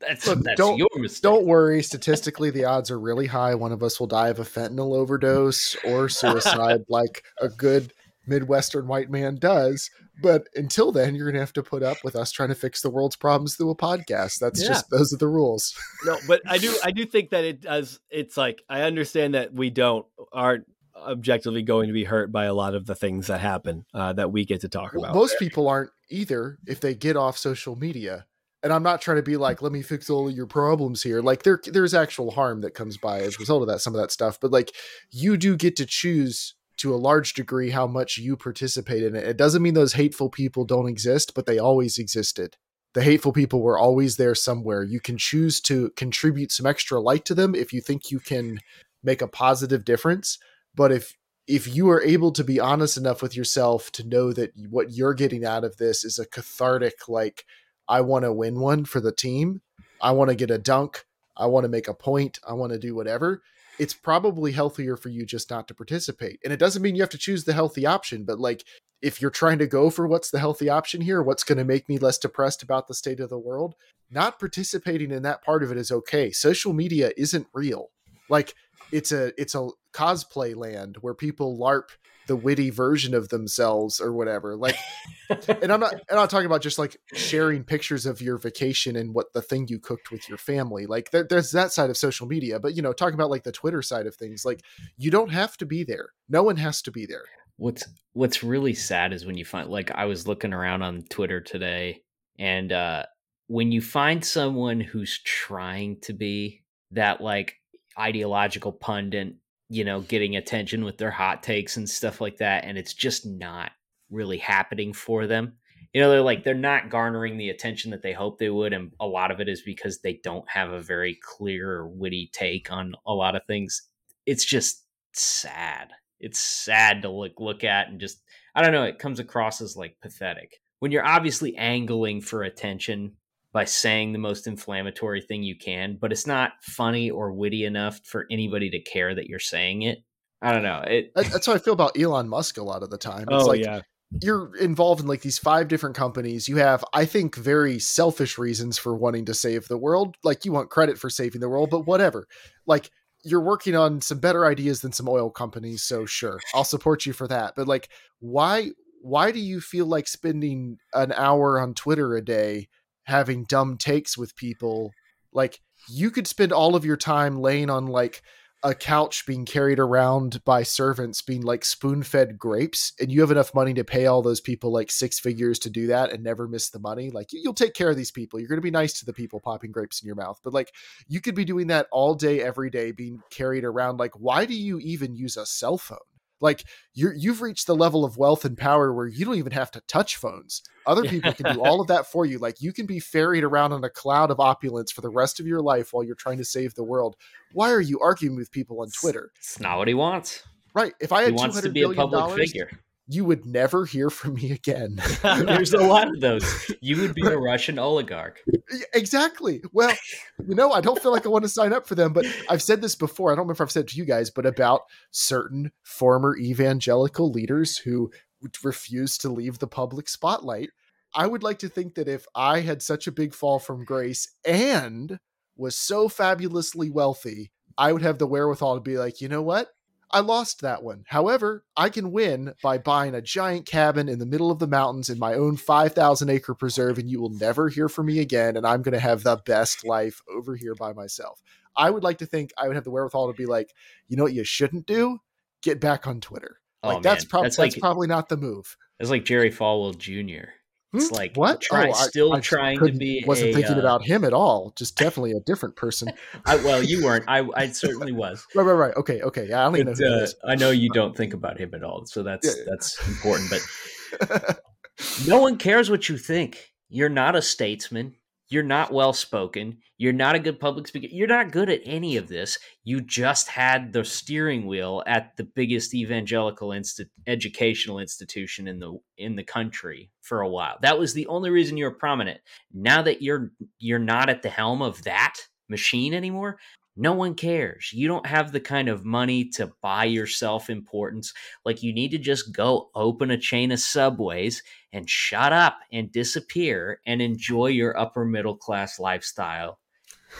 That's, Look, that's don't, your mistake. Don't worry. Statistically, the odds are really high. One of us will die of a fentanyl overdose or suicide like a good Midwestern white man does. But until then, you're going to have to put up with us trying to fix the world's problems through a podcast. That's yeah. just, those are the rules. No, but I do, I do think that it does. It's like, I understand that we don't, aren't objectively going to be hurt by a lot of the things that happen uh, that we get to talk well, about. Most people aren't either if they get off social media. And I'm not trying to be like, let me fix all of your problems here. Like there, there's actual harm that comes by as a result of that, some of that stuff. But like you do get to choose to a large degree how much you participate in it. It doesn't mean those hateful people don't exist, but they always existed. The hateful people were always there somewhere. You can choose to contribute some extra light to them if you think you can make a positive difference. But if if you are able to be honest enough with yourself to know that what you're getting out of this is a cathartic, like, I want to win one for the team. I want to get a dunk. I want to make a point. I want to do whatever. It's probably healthier for you just not to participate. And it doesn't mean you have to choose the healthy option, but like if you're trying to go for what's the healthy option here, what's going to make me less depressed about the state of the world, not participating in that part of it is okay. Social media isn't real. Like it's a, it's a cosplay land where people LARP the witty version of themselves or whatever. Like, and I'm not, I'm not talking about just like sharing pictures of your vacation and what the thing you cooked with your family. Like there, there's that side of social media, but you know, talking about like the Twitter side of things, like you don't have to be there. No one has to be there. What's, what's really sad is when you find, like I was looking around on Twitter today and uh, when you find someone who's trying to be that like ideological pundit, you know, getting attention with their hot takes and stuff like that. And it's just not really happening for them. You know, they're like, they're not garnering the attention that they hope they would. And a lot of it is because they don't have a very clear or witty take on a lot of things. It's just sad. It's sad to look, look at and just, I don't know. It comes across as like pathetic when you're obviously angling for attention by saying the most inflammatory thing you can, but it's not funny or witty enough for anybody to care that you're saying it. I don't know. It- That's how I feel about Elon Musk a lot of the time. It's oh, like yeah. You're involved in like these five different companies. You have, I think, very selfish reasons for wanting to save the world. Like you want credit for saving the world, but whatever. Like you're working on some better ideas than some oil companies. So sure, I'll support you for that. But like, why, why do you feel like spending an hour on Twitter a day having dumb takes with people? Like you could spend all of your time laying on like a couch being carried around by servants being like spoon fed grapes, and you have enough money to pay all those people like six figures to do that and never miss the money. Like, you'll take care of these people. You're going to be nice to the people popping grapes in your mouth. But like, you could be doing that all day, every day, being carried around. Like, why do you even use a cell phone? Like, you're, you've reached the level of wealth and power where you don't even have to touch phones. Other people can do all of that for you. Like, you can be ferried around on a cloud of opulence for the rest of your life while you're trying to save the world. Why are you arguing with people on Twitter? It's not what he wants. Right. If I had he wants to be a public dollars, figure, you would never hear from me again. There's a lot of those. You would be a Russian oligarch. Exactly. Well, you know, I don't feel like I want to sign up for them, but I've said this before. I don't remember if I've said it to you guys, but about certain former evangelical leaders who refuse to leave the public spotlight. I would like to think that if I had such a big fall from grace and was so fabulously wealthy, I would have the wherewithal to be like, you know what? I lost that one. However, I can win by buying a giant cabin in the middle of the mountains in my own five thousand acre preserve, and you will never hear from me again, and I'm going to have the best life over here by myself. I would like to think I would have the wherewithal to be like, you know what you shouldn't do? Get back on Twitter. Like, oh, that's, prob- that's, that's like, probably not the move. That's like Jerry Falwell Junior It's like what? Try, oh, still I, I trying to be. Wasn't a, thinking uh, about him at all. Just definitely a different person. I, well, you weren't. I, I certainly was. right, right, right. Okay, okay. Yeah, I don't even know. Uh, I know you don't think about him at all, so that's yeah, yeah. that's important. But no one cares what you think. You're not a statesman. You're not well spoken. You're not a good public speaker. You're not good at any of this. You just had the steering wheel at the biggest evangelical inst- educational institution in the in the country for a while. That was the only reason you were prominent. Now that you're you're not at the helm of that machine anymore, no one cares. You don't have the kind of money to buy yourself importance. Like, you need to just go open a chain of Subways and shut up and disappear and enjoy your upper middle class lifestyle.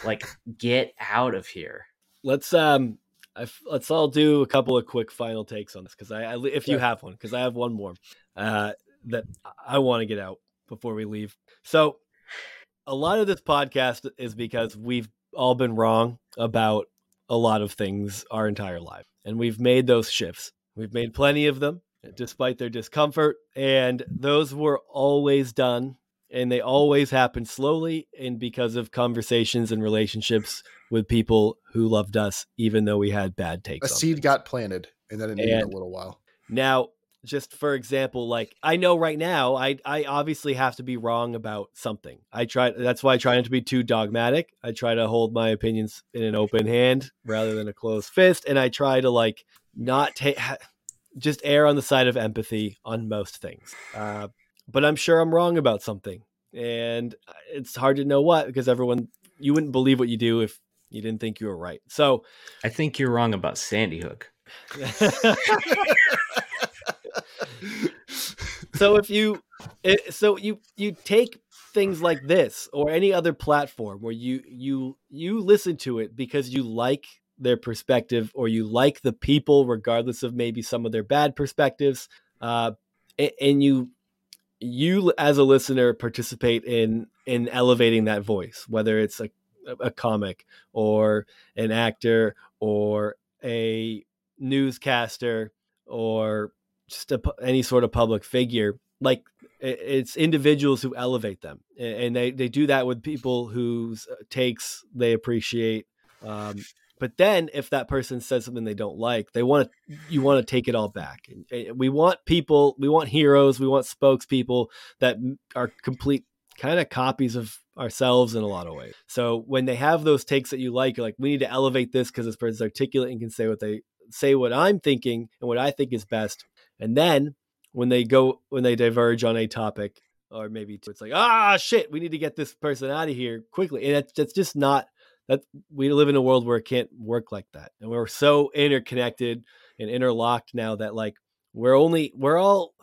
Like, get out of here. Let's um, I've, let's all do a couple of quick final takes on this, because I, I, if you yeah. have one, because I have one more uh, that I want to get out before we leave. So, a lot of this podcast is because we've all been wrong about a lot of things our entire life, and we've made those shifts. We've made plenty of them, despite their discomfort, and those were always done, and they always happened slowly, and because of conversations and relationships with people who loved us, even though we had bad takes. A seed things. got planted, and then it needed a little while. Now, just for example, like, I know right now, I I obviously have to be wrong about something. I try. That's why I try not to be too dogmatic. I try to hold my opinions in an open hand rather than a closed fist, and I try to like not take. Ha- Just err on the side of empathy on most things. Uh, but I'm sure I'm wrong about something. And it's hard to know what, because everyone, you wouldn't believe what you do if you didn't think you were right. So I think you're wrong about Sandy Hook. so if you, it, so you, you take things like this or any other platform where you, you, you listen to it because you like their perspective, or you like the people, regardless of maybe some of their bad perspectives. Uh, and you, you as a listener participate in, in elevating that voice, whether it's a, a comic or an actor or a newscaster or just a, any sort of public figure. Like, it's individuals who elevate them. And they, they do that with people whose takes they appreciate. Um, But then if that person says something they don't like, they want to, you want to take it all back. We want people, we want heroes, we want spokespeople that are complete kind of copies of ourselves in a lot of ways. So when they have those takes that you like, you're like, we need to elevate this because this person's articulate and can say what they say, what I'm thinking and what I think is best. And then when they go, when they diverge on a topic or maybe two, it's like, ah, shit, we need to get this person out of here quickly. And that's, that's just not. That we live in a world where it can't work like that. And we're so interconnected and interlocked now that like, we're only, we're all,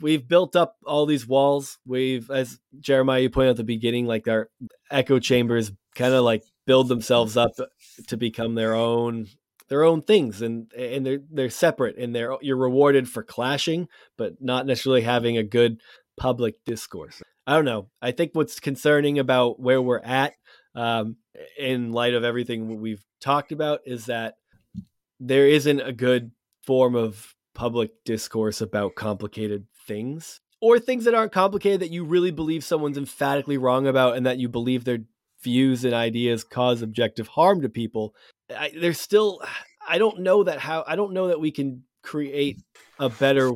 we've built up all these walls. We've, as Jeremiah, you pointed out at the beginning, like our echo chambers kind of like build themselves up to become their own, their own things. And, and they're, they're separate, and they're, you're rewarded for clashing, but not necessarily having a good public discourse. I don't know. I think what's concerning about where we're at, um, in light of everything we've talked about, is that there isn't a good form of public discourse about complicated things, or things that aren't complicated that you really believe someone's emphatically wrong about, and that you believe their views and ideas cause objective harm to people. I, there's still, I don't know that how, I don't know that we can create a better,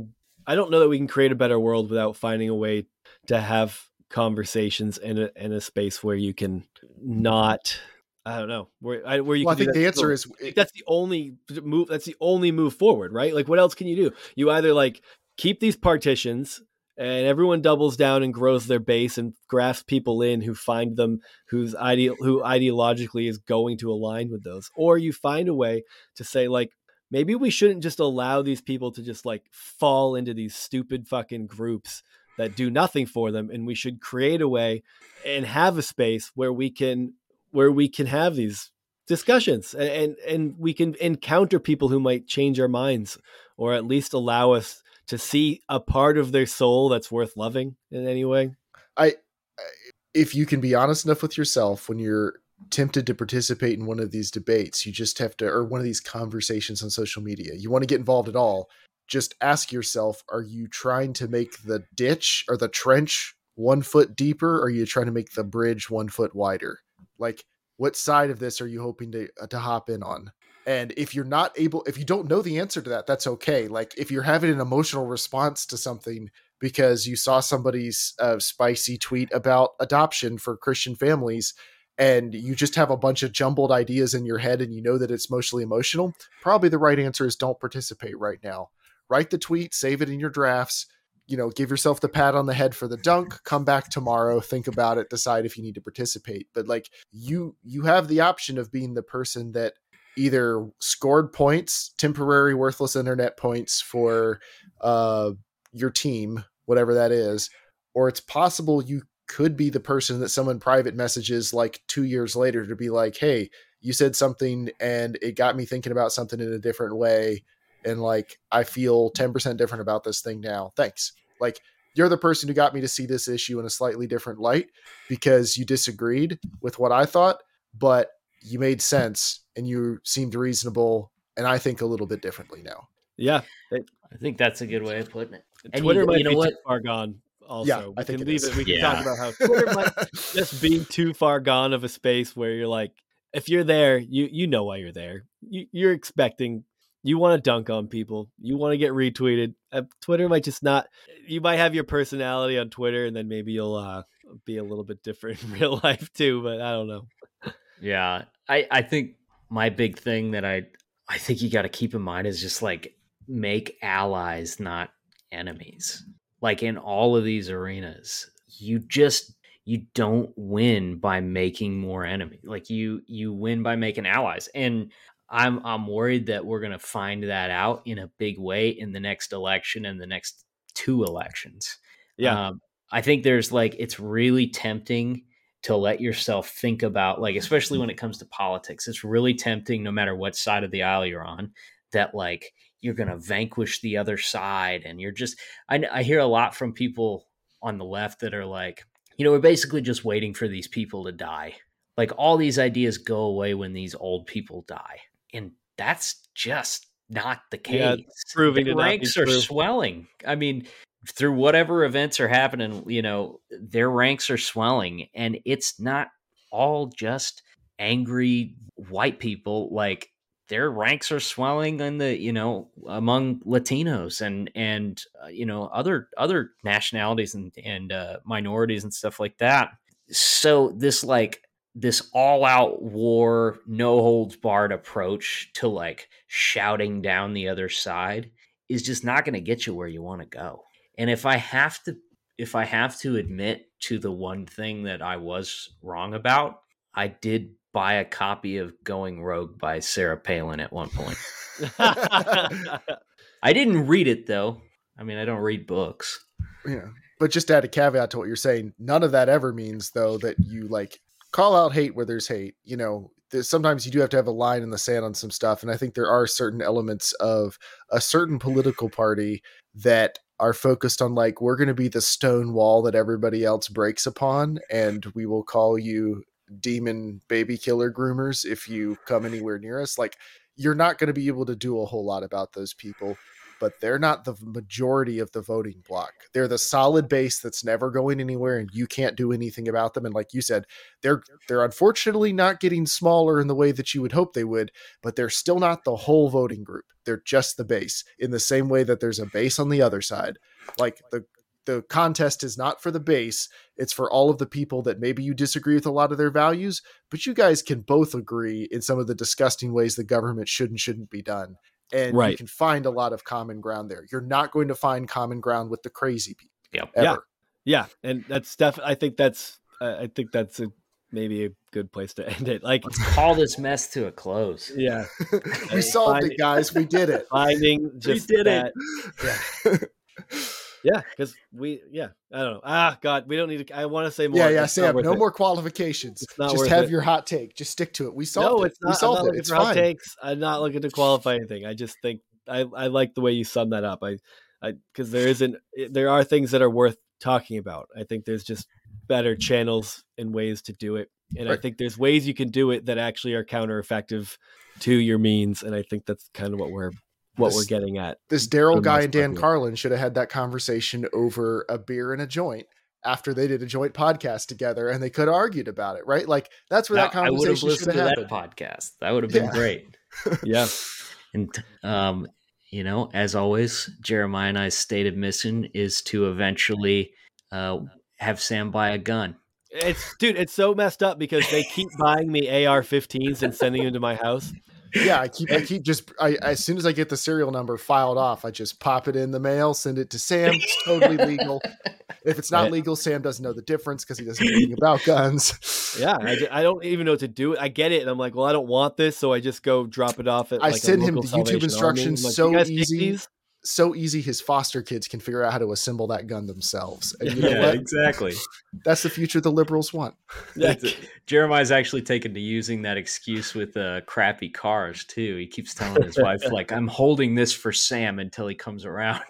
I don't know that we can create a better world without finding a way to have conversations in a, in a space where you can not, I don't know where, I, where you well, can I think the answer is it, that's the only move. That's the only move forward, right? Like, what else can you do? You either like keep these partitions and everyone doubles down and grows their base and grafts people in who find them, who's ide- who ideologically is going to align with those. Or you find a way to say, like, maybe we shouldn't just allow these people to just like fall into these stupid fucking groups that do nothing for them. And we should create a way and have a space where we can, where we can have these discussions and, and, and we can encounter people who might change our minds, or at least allow us to see a part of their soul that's worth loving in any way. I, if you can be honest enough with yourself, when you're tempted to participate in one of these debates, you just have to, or one of these conversations on social media, you want to get involved at all, just ask yourself, are you trying to make the ditch or the trench one foot deeper? Or are you trying to make the bridge one foot wider? Like, what side of this are you hoping to, uh, to hop in on? And if you're not able, if you don't know the answer to that, that's okay. Like, if you're having an emotional response to something because you saw somebody's uh, spicy tweet about adoption for Christian families, and you just have a bunch of jumbled ideas in your head and you know that it's mostly emotional, probably the right answer is don't participate right now. Write the tweet, save it in your drafts, you know, give yourself the pat on the head for the dunk, come back tomorrow, think about it, decide if you need to participate. But like, you, you have the option of being the person that either scored points, temporary worthless internet points for uh, your team, whatever that is, or it's possible you could be the person that someone private messages like two years later to be like, hey, you said something and it got me thinking about something in a different way. And like, I feel ten percent different about this thing now. Thanks. Like, you're the person who got me to see this issue in a slightly different light because you disagreed with what I thought, but you made sense and you seemed reasonable. And I think a little bit differently now. Yeah. It, I think that's a good way of putting it. And Twitter you, might you know be what? too far gone. Also, yeah, we I can think leave it. it. We can yeah. talk about how Twitter might just be too far gone of a space where you're like, if you're there, you, you know why you're there. You, you're expecting, you want to dunk on people. You want to get retweeted. Uh, Twitter might just not, you might have your personality on Twitter and then maybe you'll uh, be a little bit different in real life too, but I don't know. Yeah. I, I think my big thing that I, I think you got to keep in mind is just like, make allies, not enemies. Like, in all of these arenas, you just, you don't win by making more enemies. Like, you, you win by making allies. And I'm, I'm worried that we're going to find that out in a big way in the next election and the next two elections. Yeah. Um, I think there's like, it's really tempting to let yourself think about, like, especially when it comes to politics, it's really tempting, no matter what side of the aisle you're on, that like, you're going to vanquish the other side. And you're just, I, I hear a lot from people on the left that are like, you know, we're basically just waiting for these people to die. Like, all these ideas go away when these old people die. And that's just not the case. Yeah, proving the ranks are swelling. I mean, through whatever events are happening, you know, their ranks are swelling, and it's not all just angry white people. Like, their ranks are swelling in the, you know, among Latinos and, and, uh, you know, other, other nationalities and, and, uh, minorities and stuff like that. So this, like, this all out war, no holds barred approach to like shouting down the other side is just not going to get you where you want to go. And if I have to, if I have to admit to the one thing that I was wrong about, I did buy a copy of Going Rogue by Sarah Palin at one point. I didn't read it though. I mean, I don't read books. Yeah. But just to add a caveat to what you're saying, none of that ever means though that you like call out hate where there's hate. You know, sometimes you do have to have a line in the sand on some stuff. And I think there are certain elements of a certain political party that are focused on like, we're going to be the stone wall that everybody else breaks upon. And we will call you demon baby killer groomers if you come anywhere near us. Like, you're not going to be able to do a whole lot about those people, but they're not the majority of the voting block. They're the solid base that's never going anywhere, and you can't do anything about them. And like you said, they're they're unfortunately not getting smaller in the way that you would hope they would, but they're still not the whole voting group. They're just the base, in the same way that there's a base on the other side. Like the the contest is not for the base. It's for all of the people that maybe you disagree with a lot of their values, but you guys can both agree in some of the disgusting ways the government should and shouldn't be done. And right. you can find a lot of common ground there. You're not going to find common ground with the crazy people. Yep. Ever. Yeah. Yeah. And that's def- I think that's, uh, I think that's a, maybe a good place to end it. Like, let's call this mess to a close. Yeah. We solved finding, it guys. We did it. Finding just we did that. It. Yeah. Yeah, because we, yeah, I don't know. Ah, God, we don't need to, I want to say more. Yeah, yeah, it's Sam, no it. more qualifications. Just have it. your hot take. Just stick to it. We solved no, it's it. Not, we solved I'm not it. It's fine. Hot takes. I'm not looking to qualify anything. I just think, I, I like the way you sum that up. I, I, because there isn't, there are things that are worth talking about. I think there's just better channels and ways to do it. And right. I think there's ways you can do it that actually are counter-effective to your means. And I think that's kind of what we're what this, we're getting at. This Daryl guy and Dan Carlin should have had that conversation over a beer and a joint after they did a joint podcast together, and they could have argued about it, right? Like that's where now, that conversation should have happened. Podcast. That would have been yeah. great. Yeah. And, um, you know, as always, Jeremiah and I's stated mission is to eventually uh, have Sam buy a gun. It's dude, it's so messed up because they keep buying me A R fifteens and sending them to my house. Yeah, I keep, I keep just, I, as soon as I get the serial number filed off, I just pop it in the mail, send it to Sam. It's totally legal. If it's not legal, Sam doesn't know the difference because he doesn't know anything about guns. Yeah, I, just, I don't even know what to do. I get it, and I'm like, well, I don't want this, so I just go drop it off at. I like, send a him the YouTube instructions. Like, so easy, so easy. His foster kids can figure out how to assemble that gun themselves. And you know yeah, what? Exactly. That's the future the liberals want. That's it. Jeremiah's actually taken to using that excuse with uh, crappy cars, too. He keeps telling his wife, like, I'm holding this for Sam until he comes around.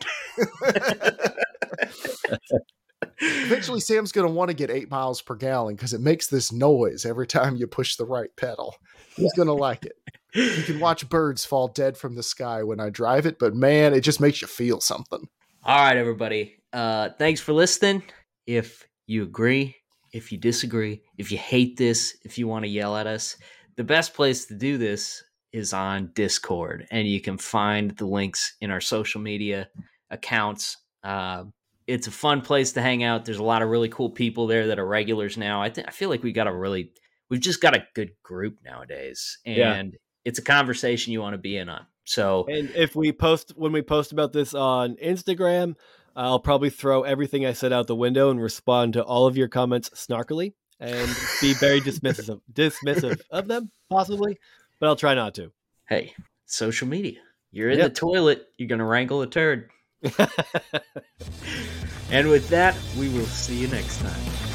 Eventually, Sam's going to want to get eight miles per gallon because it makes this noise every time you push the right pedal. He's going to like it. You can watch birds fall dead from the sky when I drive it, but man, it just makes you feel something. All right, everybody. Uh, thanks for listening. If you agree, if you disagree, if you hate this, if you want to yell at us, the best place to do this is on Discord, and you can find the links in our social media accounts. Uh, It's a fun place to hang out. There's a lot of really cool people there that are regulars now. I think I feel like we got a really, we've just got a good group nowadays, and yeah. it's a conversation you want to be in on. So, and if we post when we post about this on Instagram, I'll probably throw everything I said out the window and respond to all of your comments snarkily and be very dismissive, dismissive of them, possibly. But I'll try not to. Hey, social media. You're in yep. the toilet. You're gonna wrangle a turd. And with that, we will see you next time.